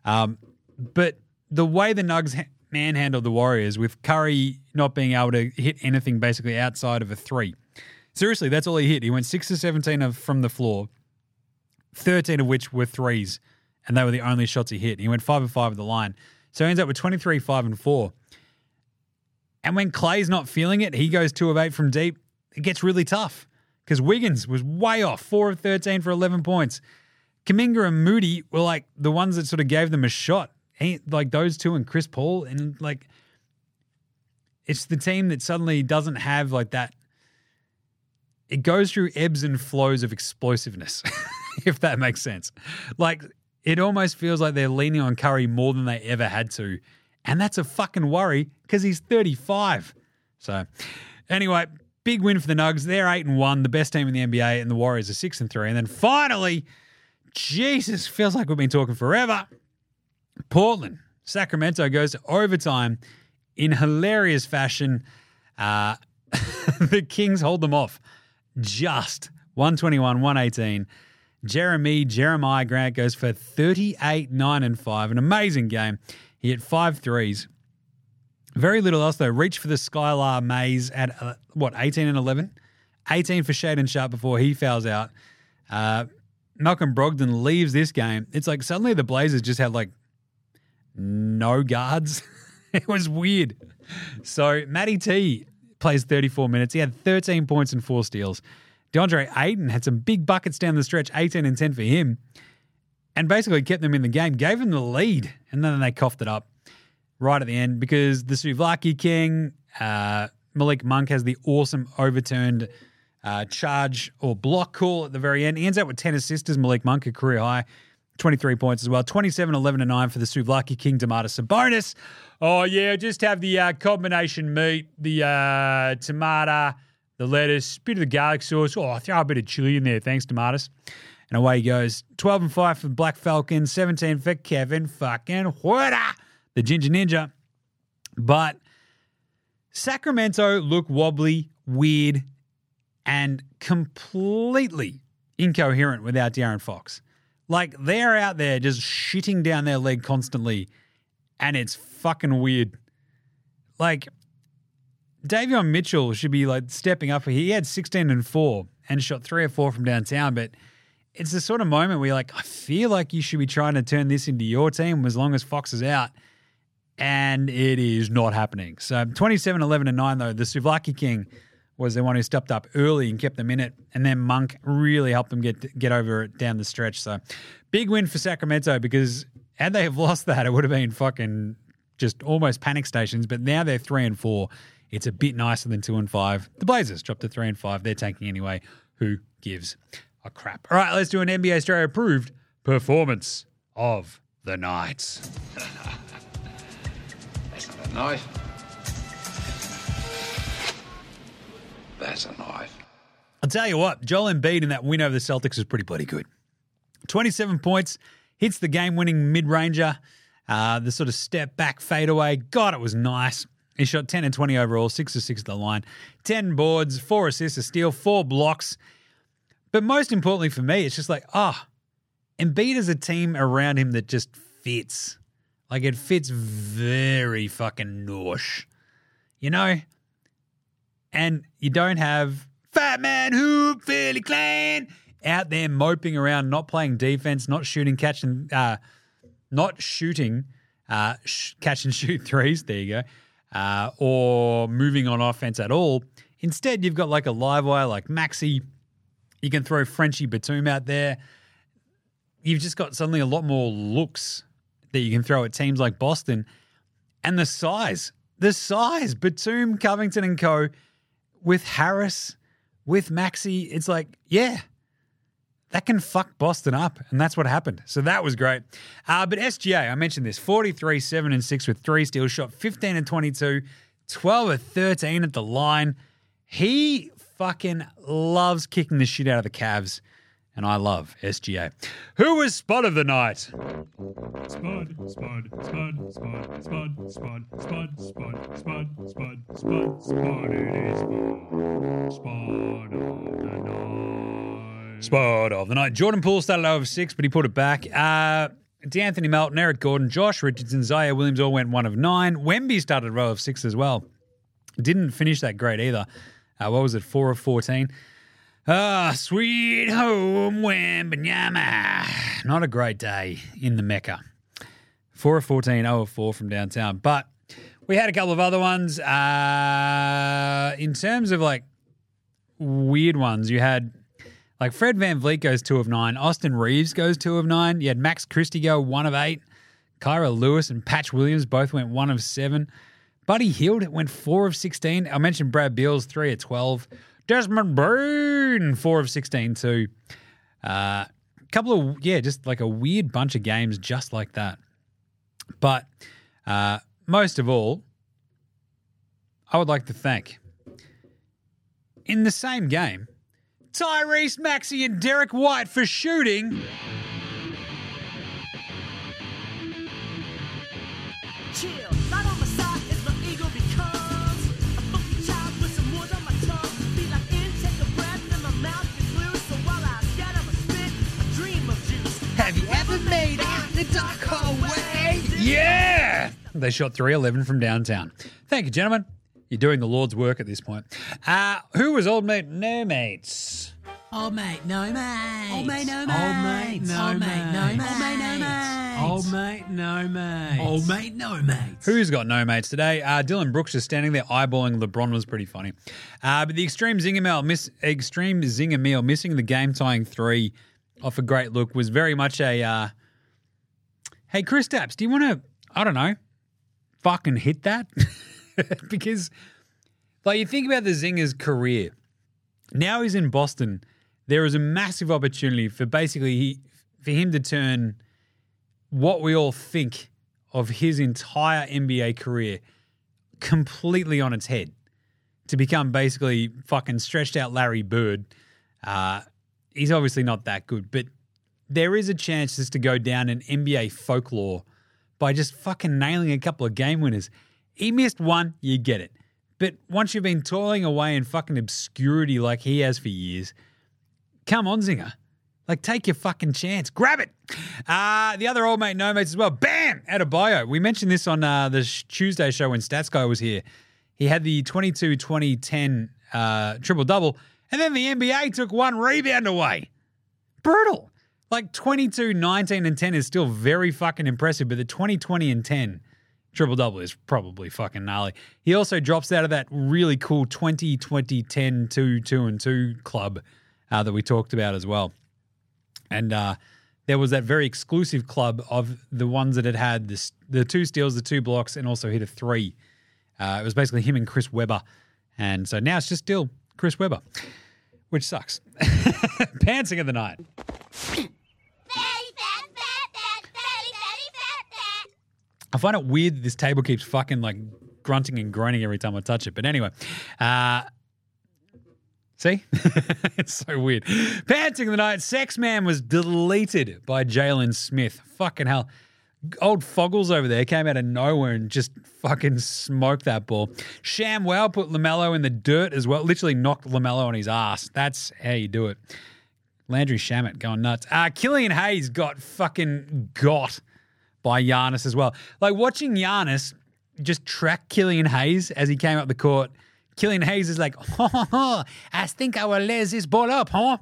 Um, but the way the Nugs ha- manhandled the Warriors with Curry not being able to hit anything basically outside of a three. Seriously, that's all he hit. He went six to seventeen of, from the floor, thirteen of which were threes, and they were the only shots he hit. He went five of five of the line. So he ends up with twenty-three, five, and four. And when Clay's not feeling it, he goes two of eight from deep. It gets really tough because Wiggins was way off, four of thirteen for eleven points. Kuminga and Moody were like the ones that sort of gave them a shot. He, like those two and Chris Paul, and like it's the team that suddenly doesn't have like that. It goes through ebbs and flows of explosiveness, if that makes sense. Like it almost feels like they're leaning on Curry more than they ever had to. And that's a fucking worry because he's thirty-five. So anyway, Big win for the Nuggets. They're eight and one, the best team in the N B A, and the Warriors are six and three. And then finally, Jesus, feels like we've been talking forever. Portland, Sacramento goes to overtime in hilarious fashion. Uh, the Kings hold them off. Just one twenty-one, one eighteen. Jeremy, Jeremiah Grant goes for thirty-eight, nine, and five. An amazing game. He hit five threes. Very little else, though. Reach for the Skylar Mays at, uh, what, eighteen and eleven? eighteen for Shaedon Sharpe before he fouls out. Uh, Malcolm Brogdon leaves this game. It's like suddenly the Blazers just had, like, no guards. It was weird. So Matty T plays thirty-four minutes. He had thirteen points and four steals. DeAndre Ayton had some big buckets down the stretch, eighteen and ten for him, and basically kept them in the game, gave them the lead, and then they coughed it up right at the end because the Suvlaki King, uh, Malik Monk has the awesome overturned uh, charge or block call at the very end. He ends up with ten assists, Malik Monk, a career high, twenty-three points as well, twenty-seven, eleven, and nine for the Suvlaki King, Domantas Sabonis. Oh, yeah, just have the uh, combination meat, the uh, tomato, the lettuce, bit of the garlic sauce. Oh, I throw a bit of chili in there. Thanks, Tomatis. And away he goes. twelve and five for Black Falcon, seventeen for Kevin fucking Huerta, the Ginger Ninja. But Sacramento look wobbly, weird, and completely incoherent without De'Aaron Fox. Like, they're out there just shitting down their leg constantly, and it's fucking weird. Like, Davion Mitchell should be like stepping up. He had sixteen and four and shot three or four from downtown, but it's the sort of moment where you're like, I feel like you should be trying to turn this into your team as long as Fox is out, and it is not happening. So twenty-seven, eleven, and nine, though, the Suvlaki King was the one who stepped up early and kept them in it, and then Monk really helped them get get over it down the stretch. So big win for Sacramento, because had they have lost that, it would have been fucking just almost panic stations, but now they're three and four. It's a bit nicer than two and five. The Blazers dropped to three and five. They're tanking anyway. Who gives a crap? All right, let's do an N B A Australia approved performance of the night. That's not a knife. That's a knife. I'll tell you what, Joel Embiid in that win over the Celtics was pretty bloody good. twenty-seven points, hits the game-winning mid-ranger, uh, the sort of step-back fadeaway. God, it was nice. He shot ten and twenty overall, six of six at the line, ten boards, four assists, a steal, four blocks. But most importantly for me, it's just like, ah, oh, Embiid is a team around him that just fits. Like, it fits very fucking noosh, you know? And you don't have Fat Man Hoop, Philly Clan out there moping around, not playing defense, not shooting, catching, uh, not shooting, uh, sh- catch and shoot threes. There you go. Uh, or moving on offense at all. Instead, you've got like a live wire like Maxi. You can throw Frenchie Batum out there. You've just got suddenly a lot more looks that you can throw at teams like Boston. And the size, the size, Batum, Covington and co, with Harris, with Maxi, it's like, yeah, that can fuck Boston up. And that's what happened. So that was great. Uh, but S G A, I mentioned this, forty-three, seven, and six with three steals, shot fifteen and twenty-two, twelve of thirteen at the line. He fucking loves kicking the shit out of the Cavs. And I love S G A. Who was Spud of the night? Spud, Spud, Spud, Spud, Spud, Spud, Spud, Spud, Spud, Spud, Spud, Spud, it is Spud, Spud of the night. Spot of the night. Jordan Poole started over six, but he put it back. Uh, DeAnthony Melton, Eric Gordon, Josh Richardson, Zaire Williams all went one of nine. Wemby started row of six as well. Didn't finish that great either. Uh, what was it, four of fourteen? Ah, oh, sweet home Wembenyama. Not a great day in the Mecca. Four of fourteen, zero of four from downtown. But we had a couple of other ones. Uh, in terms of like weird ones, you had. Like Fred VanVleet goes two of nine. Austin Reeves goes two of nine. You had Max Christie go one of eight. Kyra Lewis and Patch Williams both went one of seven. Buddy Hield went four of sixteen. I mentioned Brad Beals, three of twelve. Desmond Bane, four of sixteen too. A uh, couple of, yeah, just like a weird bunch of games just like that. But uh, most of all, I would like to thank in the same game, Tyrese Maxey and Derek White for shooting made out the dark hallway. Yeah! They shot three eleven from downtown. Thank you, gentlemen. You're doing the Lord's work at this point. Uh, who was old mate? No mates. Old mate, no mates. Old mate, no mates. Old mate, no mates. Old mate, no mates. Old mate, no mates. Old mate, no mates. Who's got no mates today? Uh, Dillon Brooks is standing there eyeballing LeBron. Was pretty funny. Uh, but the extreme Zinger meal, miss, extreme Zinger meal missing the game-tying three off a great look was very much a, uh, hey, Kristaps, do you want to, I don't know, fucking hit that? Because, like, you think about the Zinger's career. Now he's in Boston. There is a massive opportunity for basically he, for him to turn what we all think of his entire N B A career completely on its head to become basically fucking stretched out Larry Bird. Uh He's obviously not that good, but there is a chance just to go down in N B A folklore by just fucking nailing a couple of game winners. He missed one, you get it. But once you've been toiling away in fucking obscurity like he has for years, come on, Zinger. Like, take your fucking chance. Grab it. Uh, the other old mate, no mates as well. Bam! Adebayo. We mentioned this on uh, the Tuesday show when Stats Guy was here. He had the twenty-two twenty ten uh, triple-double. And then the N B A took one rebound away. Brutal. Like twenty-two, nineteen, and ten is still very fucking impressive, but the twenty, twenty, and ten triple-double is probably fucking gnarly. He also drops out of that really cool twenty, twenty, ten, two, two, and two club uh, that we talked about as well. And uh, there was that very exclusive club of the ones that had had this, the two steals, the two blocks, and also hit a three. Uh, it was basically him and Chris Webber. And so now it's just still Chris Webber, which sucks. Pantsing of the night. I find it weird that this table keeps fucking like grunting and groaning every time I touch it. But anyway, uh, see? It's so weird. Pantsing of the night. Sex Man was deleted by Jalen Smith. Fucking hell. Old Foggles over there came out of nowhere and just fucking smoked that ball. Shamwell put LaMelo in the dirt as well. Literally knocked LaMelo on his ass. That's how you do it. Landry Sham going nuts. Uh, Killian Hayes got fucking got by Giannis as well. Like watching Giannis just track Killian Hayes as he came up the court. Killian Hayes is like, oh, ho, ho, I think I will lace this ball up, huh?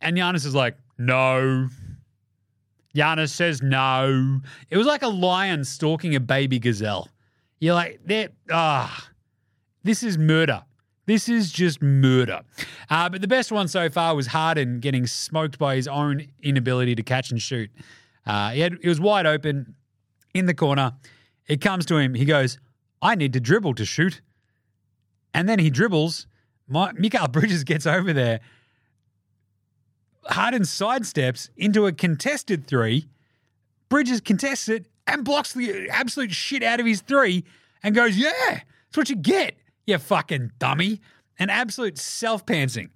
And Giannis is like, no. Giannis says no. It was like a lion stalking a baby gazelle. You're like, ah, this is murder. This is just murder. Uh, but the best one so far was Harden getting smoked by his own inability to catch and shoot. Uh, he had, it was wide open in the corner. It comes to him. He goes, I need to dribble to shoot. And then he dribbles. My, Mikael Bridges gets over there. Harden sidesteps into a contested three. Bridges contests it and blocks the absolute shit out of his three and goes, yeah, that's what you get, you fucking dummy. An absolute self-pantsing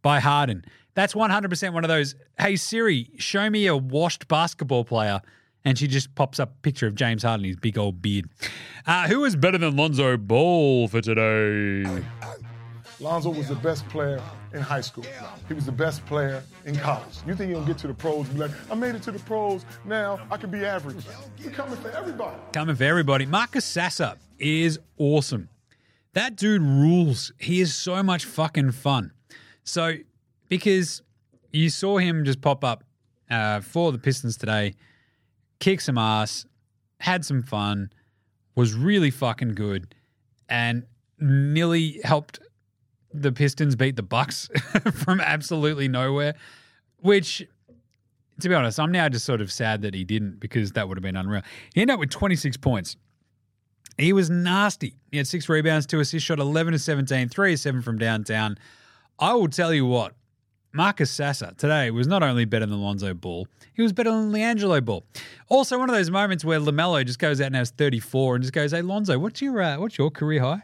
by Harden. That's one hundred percent one of those, hey, Siri, show me a washed basketball player. And she just pops up a picture of James Harden, his big old beard. Uh, who is better than Lonzo Ball for today? Lonzo was the best player in high school. He was the best player in college. You think you're going to get to the pros and be like, I made it to the pros, now I can be average. We're coming for everybody. Coming for everybody. Marcus Sassa is awesome. That dude rules. He is so much fucking fun. So, because you saw him just pop up uh, for the Pistons today, kick some ass, had some fun, was really fucking good, and nearly helped the Pistons beat the Bucks from absolutely nowhere, which, to be honest, I'm now just sort of sad that he didn't because that would have been unreal. He ended up with twenty-six points. He was nasty. He had six rebounds, two assists, shot eleven to seventeen, three to seven from downtown. I will tell you what, Marcus Sassa today was not only better than Lonzo Ball, he was better than LiAngelo Ball. Also, one of those moments where LaMelo just goes out and has thirty-four and just goes, hey, Lonzo, what's your, uh, what's your career high?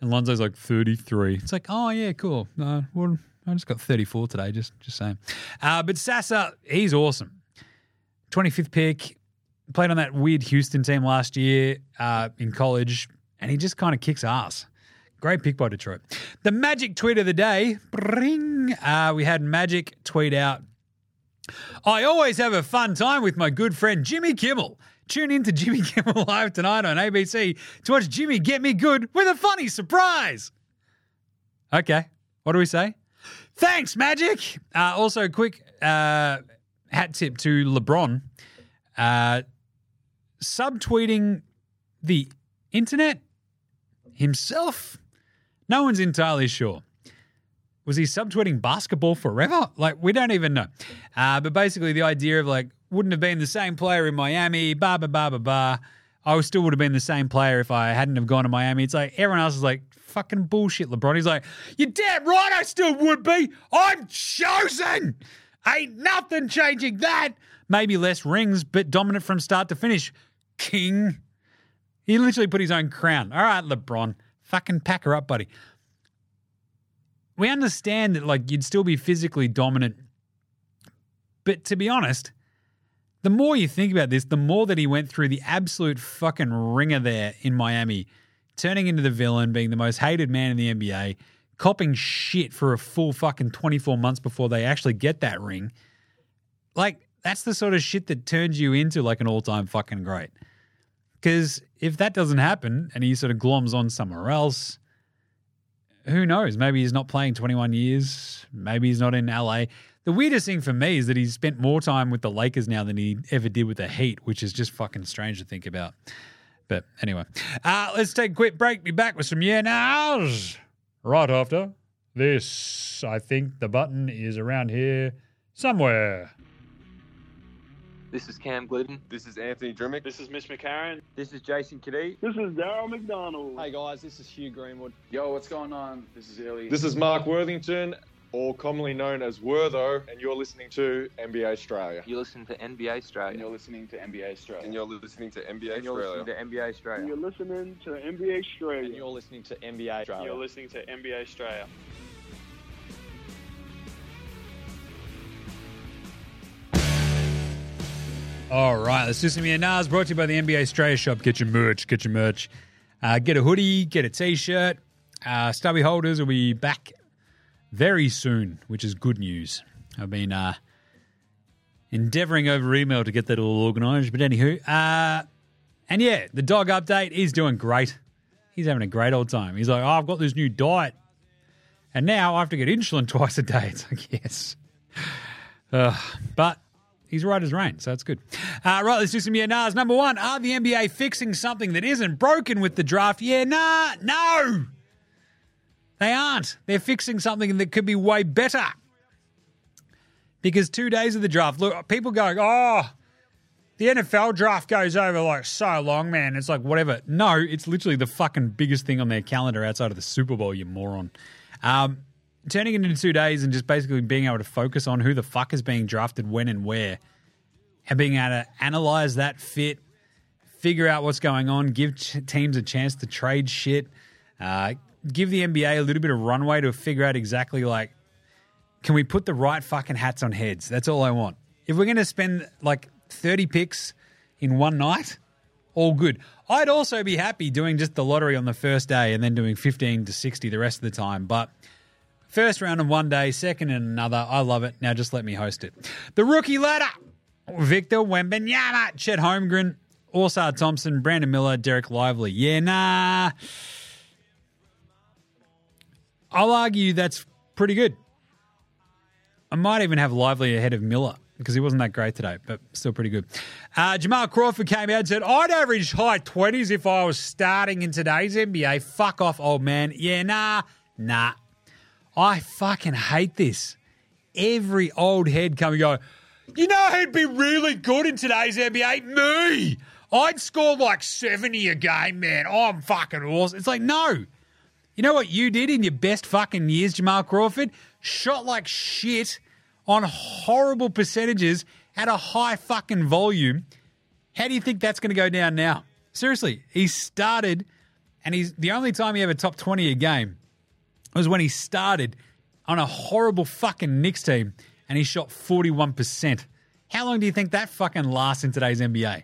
And Lonzo's like thirty-three. It's like, oh, yeah, cool. No, well, I just got thirty-four today, just just saying. Uh, but Sasa, he's awesome. twenty-fifth pick, played on that weird Houston team last year uh, in college, and he just kind of kicks ass. Great pick by Detroit. The Magic tweet of the day, bring, uh, we had Magic tweet out, I always have a fun time with my good friend Jimmy Kimmel. Tune in to Jimmy Kimmel Live tonight on A B C to watch Jimmy get me good with a funny surprise. Okay, what do we say? Thanks, Magic. Uh, also, a quick uh, hat tip to LeBron. Uh, subtweeting the internet himself? No one's entirely sure. Was he subtweeting basketball forever? Like, we don't even know. Uh, but basically the idea of like, wouldn't have been the same player in Miami, ba ba ba ba ba. I still would have been the same player if I hadn't have gone to Miami. It's like everyone else is like, fucking bullshit, LeBron. He's like, you're damn right I still would be. I'm chosen. Ain't nothing changing that. Maybe less rings, but dominant from start to finish. King. He literally put his own crown. All right, LeBron, fucking pack her up, buddy. We understand that, like, you'd still be physically dominant. But to be honest, the more you think about this, the more that he went through the absolute fucking ringer there in Miami, turning into the villain, being the most hated man in the N B A, copping shit for a full fucking twenty-four months before they actually get that ring. Like, that's the sort of shit that turns you into, like, an all-time fucking great. Because if that doesn't happen and he sort of gloms on somewhere else, who knows? Maybe he's not playing twenty-one years. Maybe he's not in L A. The weirdest thing for me is that he's spent more time with the Lakers now than he ever did with the Heat, which is just fucking strange to think about. But anyway, uh, let's take a quick break. Be back with some yeah nows right after this. I think the button is around here somewhere. This is Cam Glidden. This is Anthony Drimmick. This is Mitch McCarron. This is Jason Kadee. This is Daryl McDonald. Hey, guys, this is Hugh Greenwood. Yo, what's going on? This is Ellie. This is Mark Worthington, or commonly known as Wortho, and you're listening to N B A Australia. You're listening to N B A Australia. And you're listening to N B A Australia. And you're listening to N B A Australia. And you're listening to N B A Australia. And you're listening to N B A Australia. And you're listening to N B A Australia. You're listening to N B A Australia. All right, let's do some yeah nows brought to you by the N B A Australia shop. Get your merch, get your merch. Uh, get a hoodie, get a T-shirt. Uh, stubby holders will be back very soon, which is good news. I've been uh, endeavouring over email to get that all organised, but anywho. Uh, and yeah, the dog update, he's doing great. He's having a great old time. He's like, oh, I've got this new diet, and now I have to get insulin twice a day. It's like, yes. Uh, but... he's right as rain, so that's good. Uh, right, let's do some yeah nahs. Number one, are the N B A fixing something that isn't broken with the draft? Yeah, nah, no. They aren't. They're fixing something that could be way better. Because two days of the draft, look, people going, oh, the N F L draft goes over like so long, man. It's like whatever. No, it's literally the fucking biggest thing on their calendar outside of the Super Bowl, you moron. Um Turning it into two days and just basically being able to focus on who the fuck is being drafted when and where and being able to analyze that fit, figure out what's going on, give ch- teams a chance to trade shit, uh, give the N B A a little bit of runway to figure out exactly, like, can we put the right fucking hats on heads? That's all I want. If we're going to spend, like, thirty picks in one night, all good. I'd also be happy doing just the lottery on the first day and then doing fifteen to sixty the rest of the time, but... first round in one day, second in another. I love it. Now just let me host it. The rookie ladder. Victor Wembenyama, Chet Holmgren, Orsar Thompson, Brandon Miller, Derek Lively. Yeah, nah. I'll argue that's pretty good. I might even have Lively ahead of Miller because he wasn't that great today, but still pretty good. Uh, Jamal Crawford came out and said, I'd average high twenties if I was starting in today's N B A. Fuck off, old man. Yeah, nah. Nah. I fucking hate this. Every old head come and go, you know who'd be really good in today's N B A? Me. I'd score like seventy a game, man. I'm fucking awesome. It's like, no. You know what you did in your best fucking years, Jamal Crawford? Shot like shit on horrible percentages at a high fucking volume. How do you think that's going to go down now? Seriously, he started And he's the only time he ever topped twenty a game was when he started on a horrible fucking Knicks team and he shot forty-one percent. How long do you think that fucking lasts in today's N B A?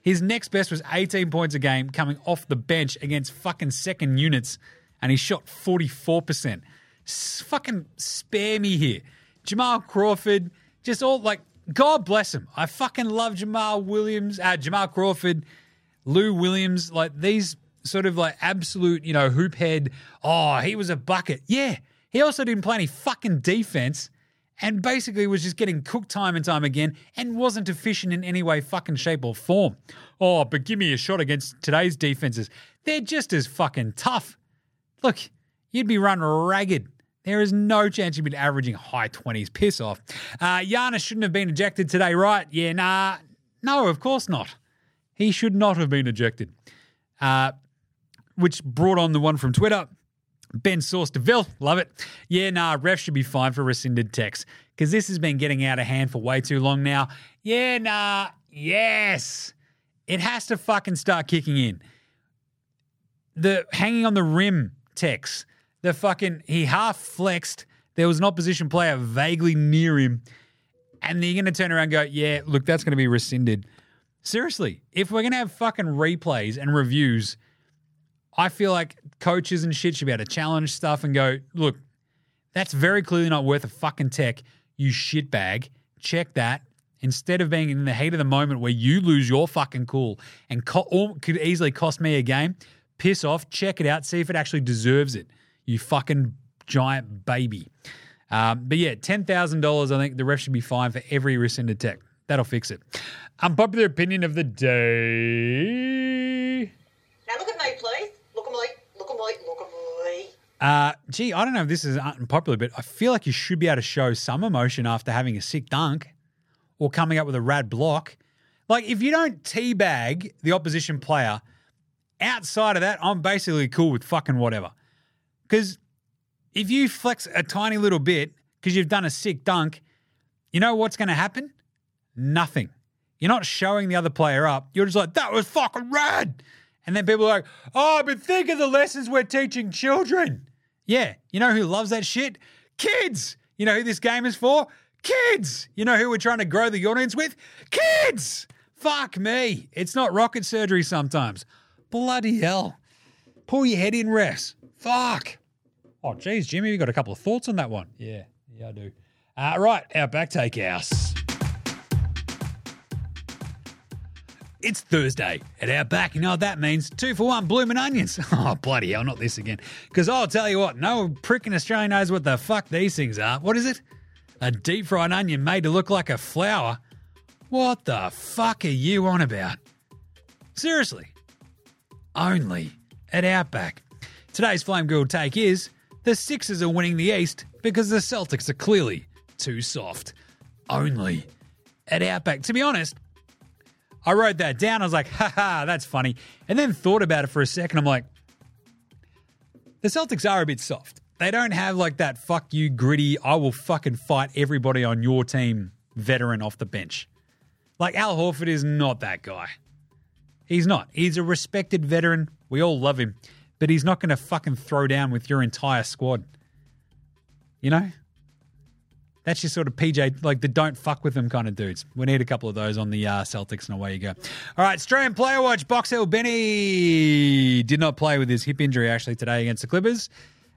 His next best was eighteen points a game coming off the bench against fucking second units, and he shot forty-four percent. S- fucking spare me here. Jamal Crawford, just all like, God bless him. I fucking love Jamal Williams, uh, Jamal Crawford, Lou Williams, like these sort of like absolute, you know, hoop head. Oh, he was a bucket. Yeah. He also didn't play any fucking defense and basically was just getting cooked time and time again and wasn't efficient in any way, fucking shape or form. Oh, but give me a shot against today's defenses. They're just as fucking tough. Look, you'd be run ragged. There is no chance you've been averaging high twenties. Piss off. Uh, Giannis shouldn't have been ejected today, right? Yeah, nah. No, of course not. He should not have been ejected. Uh, which brought on the one from Twitter. Ben Sauce DeVille, love it. Yeah, nah, ref should be fine for rescinded texts because this has been getting out of hand for way too long now. Yeah, nah, yes. It has to fucking start kicking in. The hanging on the rim text, the fucking, he half flexed, there was an opposition player vaguely near him, and then you're going to turn around and go, yeah, look, that's going to be rescinded. Seriously, if we're going to have fucking replays and reviews, I feel like coaches and shit should be able to challenge stuff and go, look, that's very clearly not worth a fucking tech, you shitbag. Check that. Instead of being in the heat of the moment where you lose your fucking cool and co- could easily cost me a game, piss off, check it out, see if it actually deserves it, you fucking giant baby. Um, but yeah, ten thousand dollars, I think the ref should be fine for every rescinded tech. That'll fix it. Unpopular opinion of the day. Now look at me, please. Look at me. Look at me. Look at me. Uh, gee, I don't know if this is unpopular, but I feel like you should be able to show some emotion after having a sick dunk or coming up with a rad block. Like, if you don't teabag the opposition player, outside of that, I'm basically cool with fucking whatever. Because if you flex a tiny little bit because you've done a sick dunk, you know what's going to happen? Nothing. You're not showing the other player up. You're just like, that was fucking rad. And then people are like, oh, but think of the lessons we're teaching children. Yeah, you know who loves that shit? Kids. You know who this game is for? Kids. You know who we're trying to grow the audience with? Kids. Fuck me. It's not rocket surgery sometimes. Bloody hell. Pull your head in, refs. Fuck. Oh, geez, Jimmy, you got a couple of thoughts on that one? Yeah, yeah, I do. Uh, right, our back take house. It's Thursday at our back. You know what that means? Two for one blooming onions. Oh, bloody hell, not this again. Because I'll tell you what, no prick in Australia knows what the fuck these things are. What is it? A deep-fried onion made to look like a flower? What the fuck are you on about? Seriously. Only at Outback. Today's Flame Grill take is the Sixers are winning the East because the Celtics are clearly too soft. Only at Outback. To be honest, I wrote that down. I was like, haha, that's funny. And then thought about it for a second. I'm like, the Celtics are a bit soft. They don't have like that fuck you gritty, I will fucking fight everybody on your team veteran off the bench. Like Al Horford is not that guy. He's not. He's a respected veteran. We all love him. But he's not going to fucking throw down with your entire squad. You know? That's your sort of P J, like the don't fuck with them kind of dudes. We need a couple of those on the uh, Celtics and away you go. All right, Australian player watch. Box Hill Benny did not play with his hip injury actually today against the Clippers.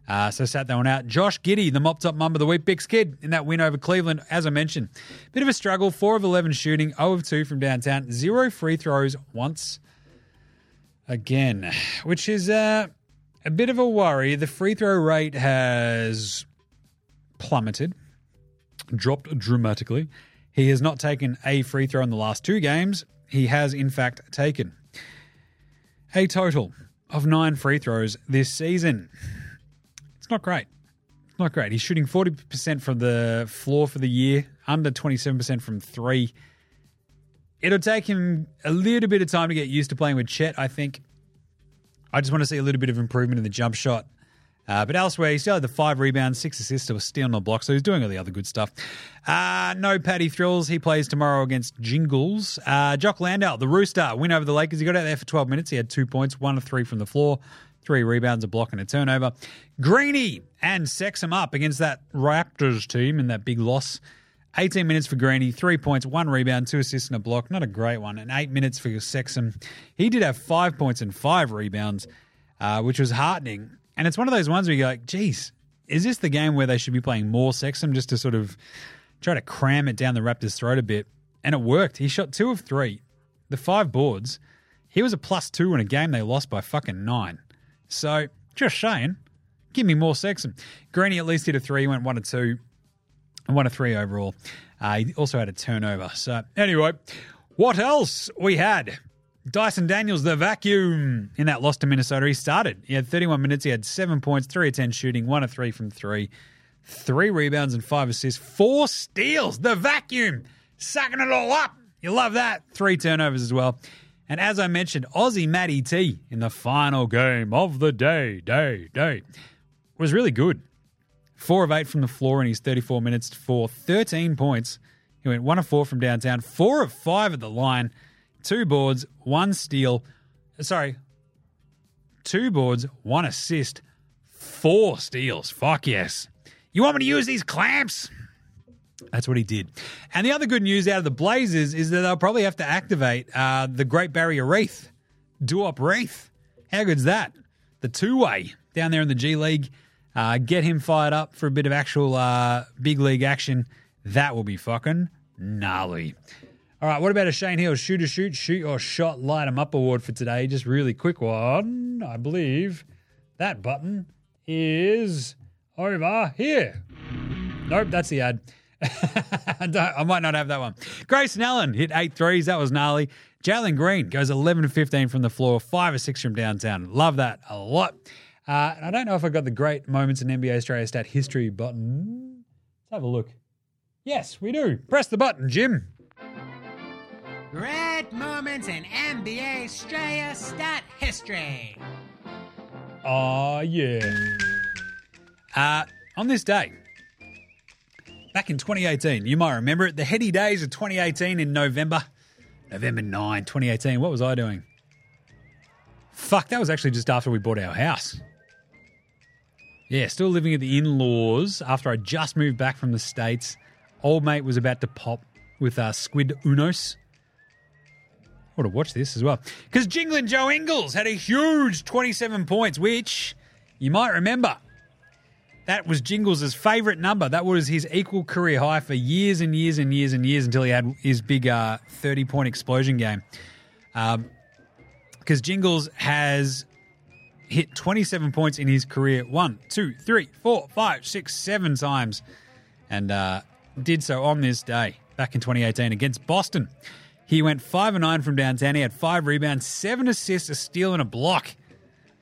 Uh, so sat that one out. Josh Giddey, the mop-top mum of the week, Bix kid in that win over Cleveland, as I mentioned. Bit of a struggle, four of eleven shooting, zero of two from downtown, zero free throws once again, which is uh, a bit of a worry. The free throw rate has plummeted, dropped dramatically. He has not taken a free throw in the last two games. He has, in fact, taken a total of nine free throws this season. Not great. Not great. He's shooting forty percent from the floor for the year, under twenty-seven percent from three. It'll take him a little bit of time to get used to playing with Chet, I think. I just want to see a little bit of improvement in the jump shot. Uh, but elsewhere, he still had the five rebounds, six assists, so was still on the block, so he's doing all the other good stuff. Uh, no Patty Thrills. He plays tomorrow against Jingles. Uh, Jock Landau, the Rooster, win over the Lakers. He got out there for twelve minutes. He had two points, one of three from the floor, three rebounds, a block, and a turnover. Greeny and Sexum up against that Raptors team in that big loss. eighteen minutes for Greeny, three points, one rebound, two assists and a block. Not a great one. And eight minutes for Sexum. He did have five points and five rebounds, uh, which was heartening. And it's one of those ones where you're like, geez, is this the game where they should be playing more Sexum just to sort of try to cram it down the Raptors' throat a bit? And it worked. He shot two of three, the five boards. He was a plus two in a game they lost by fucking nine. So just saying, give me more Sexum. Greeny at least hit a three, went one to two. And one of three overall. Uh, he also had a turnover. So anyway, what else we had? Dyson Daniels, the vacuum in that loss to Minnesota. He started. He had thirty-one minutes. He had seven points, three of ten shooting, one of three from three, three rebounds and five assists, four steals. The vacuum, sucking it all up. You love that. Three turnovers as well. And as I mentioned, Aussie Matty T in the final game of the day, day, day, was really good. Four of eight from the floor in his thirty-four minutes for thirteen points. He went one of four from downtown, four of five at the line, two boards, one steal. Sorry, two boards, one assist, four steals. Fuck yes. You want me to use these clamps? That's what he did. And the other good news out of the Blazers is that they'll probably have to activate uh, the Great Barrier Reef, Duop Reef. How good's that? The two-way down there in the G League. Uh, get him fired up for a bit of actual uh, big league action. That will be fucking gnarly. All right, what about a Shane Heal shoot or shoot, shoot or shot, light 'em up award for today? Just really quick one. I believe that button is over here. Nope, that's the ad. I might not have that one. Grayson Allen hit eight threes. That was gnarly. Jalen Green goes eleven to fifteen from the floor, five or six from downtown. Love that a lot. Uh, and I don't know if I got the great moments in N B A Australia stat history button. Let's have a look. Yes, we do. Press the button, Jim. Great moments in N B A Australia stat history. Oh, yeah. Uh, on this day, back in twenty eighteen, you might remember it, the heady days of twenty eighteen in November. November ninth, twenty eighteen. What was I doing? Fuck, that was actually just after we bought our house. Yeah, still living at the in-laws after I just moved back from the States. Old mate was about to pop with uh, Squid Unos. I ought to watch this as well. Because Jingling Joe Ingles had a huge twenty-seven points, which you might remember. That was Jingles' favourite number. That was his equal career high for years and years and years and years until he had his big uh, thirty-point explosion game. Um, because Jingles has hit twenty-seven points in his career one, two, three, four, five, six, seven times, and uh, did so on this day back in twenty eighteen against Boston. He went five and nine from downtown. He had five rebounds, seven assists, a steal, and a block.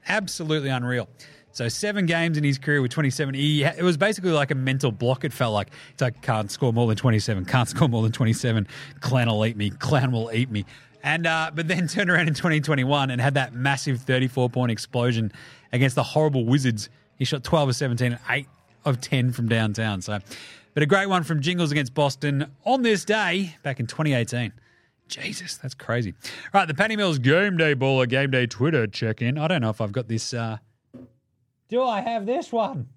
Absolutely unreal. So seven games in his career with twenty-seven. He, it was basically like a mental block, it felt like. It's like, can't score more than twenty-seven, can't score more than twenty-seven. Clown will eat me, clown will eat me. And uh, but then turned around in twenty twenty-one and had that massive thirty-four point explosion against the horrible Wizards. He shot twelve of seventeen and eight of ten from downtown. So, but a great one from Jingles against Boston on this day back in twenty eighteen. Jesus, that's crazy. All right, the Patty Mills Game Day Baller Game Day Twitter check-in. I don't know if I've got this. Uh... Do I have this one?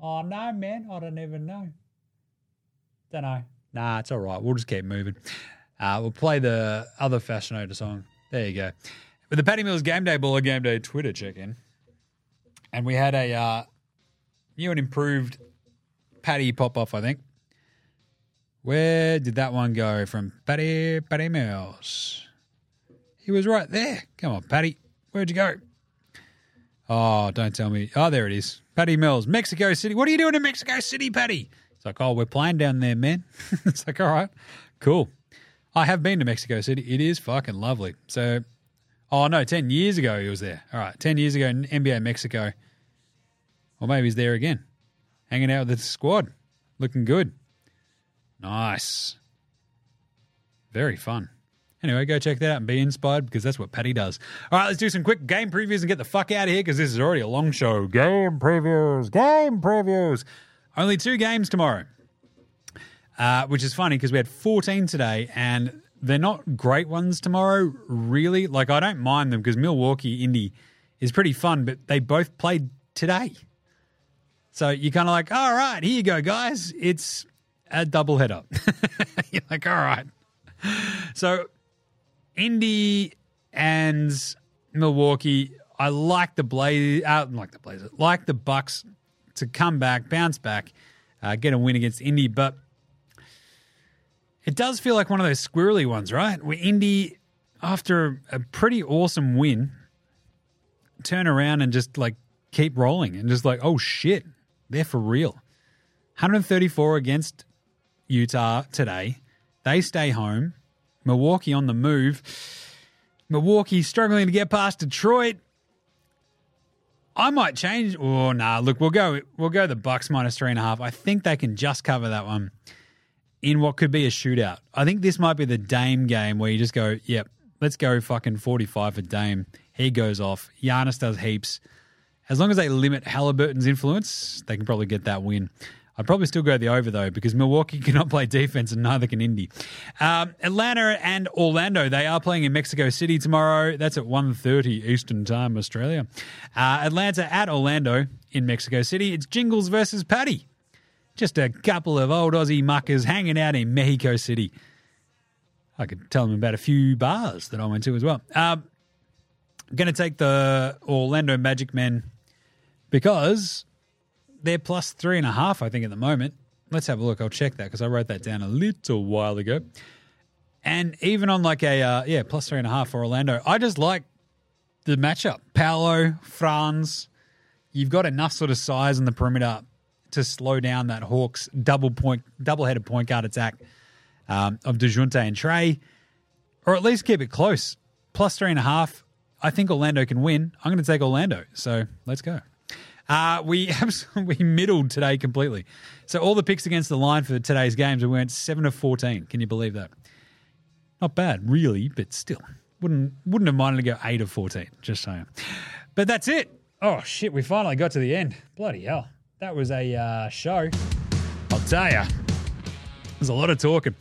Oh, no, man. I don't even know. Don't know. Nah, it's all right. We'll just keep moving. Uh, we'll play the other Fashionista song. There you go. With the Patty Mills Game Day Baller Game Day Twitter check-in. And we had a uh, new and improved Patty pop-off, I think. Where did that one go from Patty, Patty Mills? He was right there. Come on, Patty. Where'd you go? Oh, don't tell me. Oh, there it is. Patty Mills, Mexico City. What are you doing in Mexico City, Patty? It's like, oh, we're playing down there, man. It's like, all right, cool. I have been to Mexico City. It is fucking lovely. So, oh no, ten years ago he was there. All right, ten years ago in N B A Mexico. Or maybe he's there again. Hanging out with the squad. Looking good. Nice. Very fun. Anyway, go check that out and be inspired because that's what Patty does. All right, let's do some quick game previews and get the fuck out of here because this is already a long show. Game previews, game previews. Only two games tomorrow, uh, which is funny because we had fourteen today and they're not great ones tomorrow, really. Like, I don't mind them because Milwaukee Indy is pretty fun, but they both played today. So you're kind of like, all right, here you go, guys. It's a double header. You're like, all right. So Indy and Milwaukee, I like the Blaze, uh, like the Blazers, like the Bucks to come back, bounce back, uh, get a win against Indy. But it does feel like one of those squirrely ones, right? Where Indy, after a pretty awesome win, turn around and just like keep rolling and just like, oh shit, they're for real. one thirty-four against Utah today. They stay home. Milwaukee on the move. Milwaukee struggling to get past Detroit. I might change. Oh, nah, look, we'll go We'll go the Bucks minus three and a half. I think they can just cover that one in what could be a shootout. I think this might be the Dame game where you just go, yep, let's go fucking forty-five for Dame. He goes off. Giannis does heaps. As long as they limit Halliburton's influence, they can probably get that win. I'd probably still go the over, though, because Milwaukee cannot play defense and neither can Indy. Um, Atlanta and Orlando, they are playing in Mexico City tomorrow. That's at one thirty Eastern Time, Australia. Uh, Atlanta at Orlando in Mexico City. It's Jingles versus Patty. Just a couple of old Aussie muckers hanging out in Mexico City. I could tell them about a few bars that I went to as well. Um, I'm going to take the Orlando Magic Men because they're plus three and a half, I think, at the moment. Let's have a look. I'll check that because I wrote that down a little while ago. And even on like a, uh, yeah, plus three and a half for Orlando, I just like the matchup. Paolo, Franz, you've got enough sort of size in the perimeter to slow down that Hawks double point, double-headed point guard attack um, of DeJounte and Trey, or at least keep it close. Plus three and a half. I think Orlando can win. I'm going to take Orlando. So let's go. Uh, we absolutely we middled today completely. So all the picks against the line for today's games, we went seven of fourteen. Can you believe that? Not bad, really, but still. Wouldn't wouldn't have minded to go eight of fourteen, just saying. But that's it. Oh, shit, we finally got to the end. Bloody hell. That was a uh, show. I'll tell you. There's a lot of talking.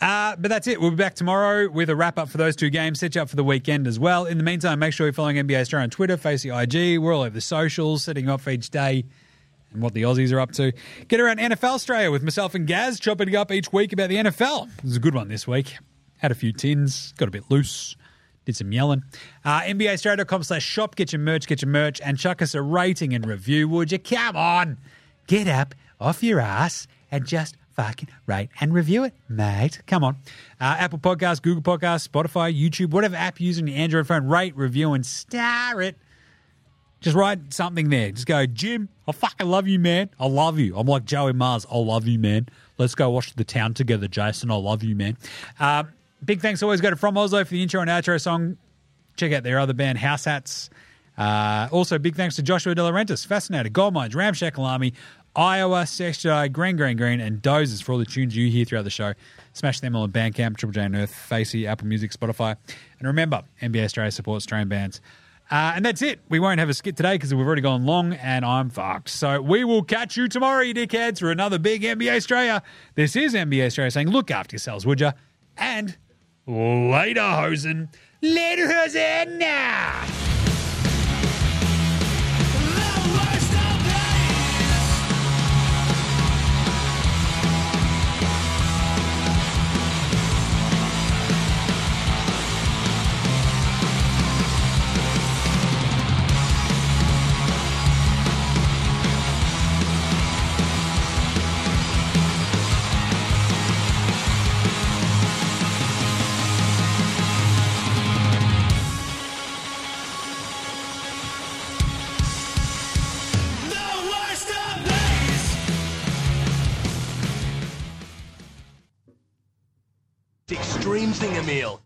Uh, but that's it. We'll be back tomorrow with a wrap-up for those two games. Set you up for the weekend as well. In the meantime, make sure you're following N B A Australia on Twitter, Facey I G. We're all over the socials, setting up for each day and what the Aussies are up to. Get around N F L Australia with myself and Gaz, chopping it up each week about the N F L. This is a good one this week. Had a few tins, got a bit loose, did some yelling. Uh, N B A Australia dot com slash shop. Get your merch, get your merch, and chuck us a rating and review, would you? Come on. Get up off your ass and just fucking rate and review it, mate. Come on. Uh, Apple Podcasts, Google Podcasts, Spotify, YouTube, whatever app you use on your Android phone, rate, review, and star it. Just write something there. Just go, Jim, I fucking love you, man. I love you. I'm like Joey Mars. I love you, man. Let's go watch The Town together, Jason. I love you, man. Uh, big thanks always go to From Oslo for the intro and outro song. Check out their other band, House Hats. Uh, also, big thanks to Joshua De Laurentiis, Fascinator, Goldmines, Ramshackle Army, Iowa, Sex Jedi, Green, Green, Green, and Dozers for all the tunes you hear throughout the show. Smash them all on Bandcamp, Triple J on Earth, Facey, Apple Music, Spotify. And remember, N B A Australia supports Australian bands. Uh, and that's it. We won't have a skit today because we've already gone long and I'm fucked. So we will catch you tomorrow, you dickheads, for another big N B A Australia. This is N B A Australia saying, look after yourselves, would ya? And later, hosen. Later, hosen now. Dream Zinger meal.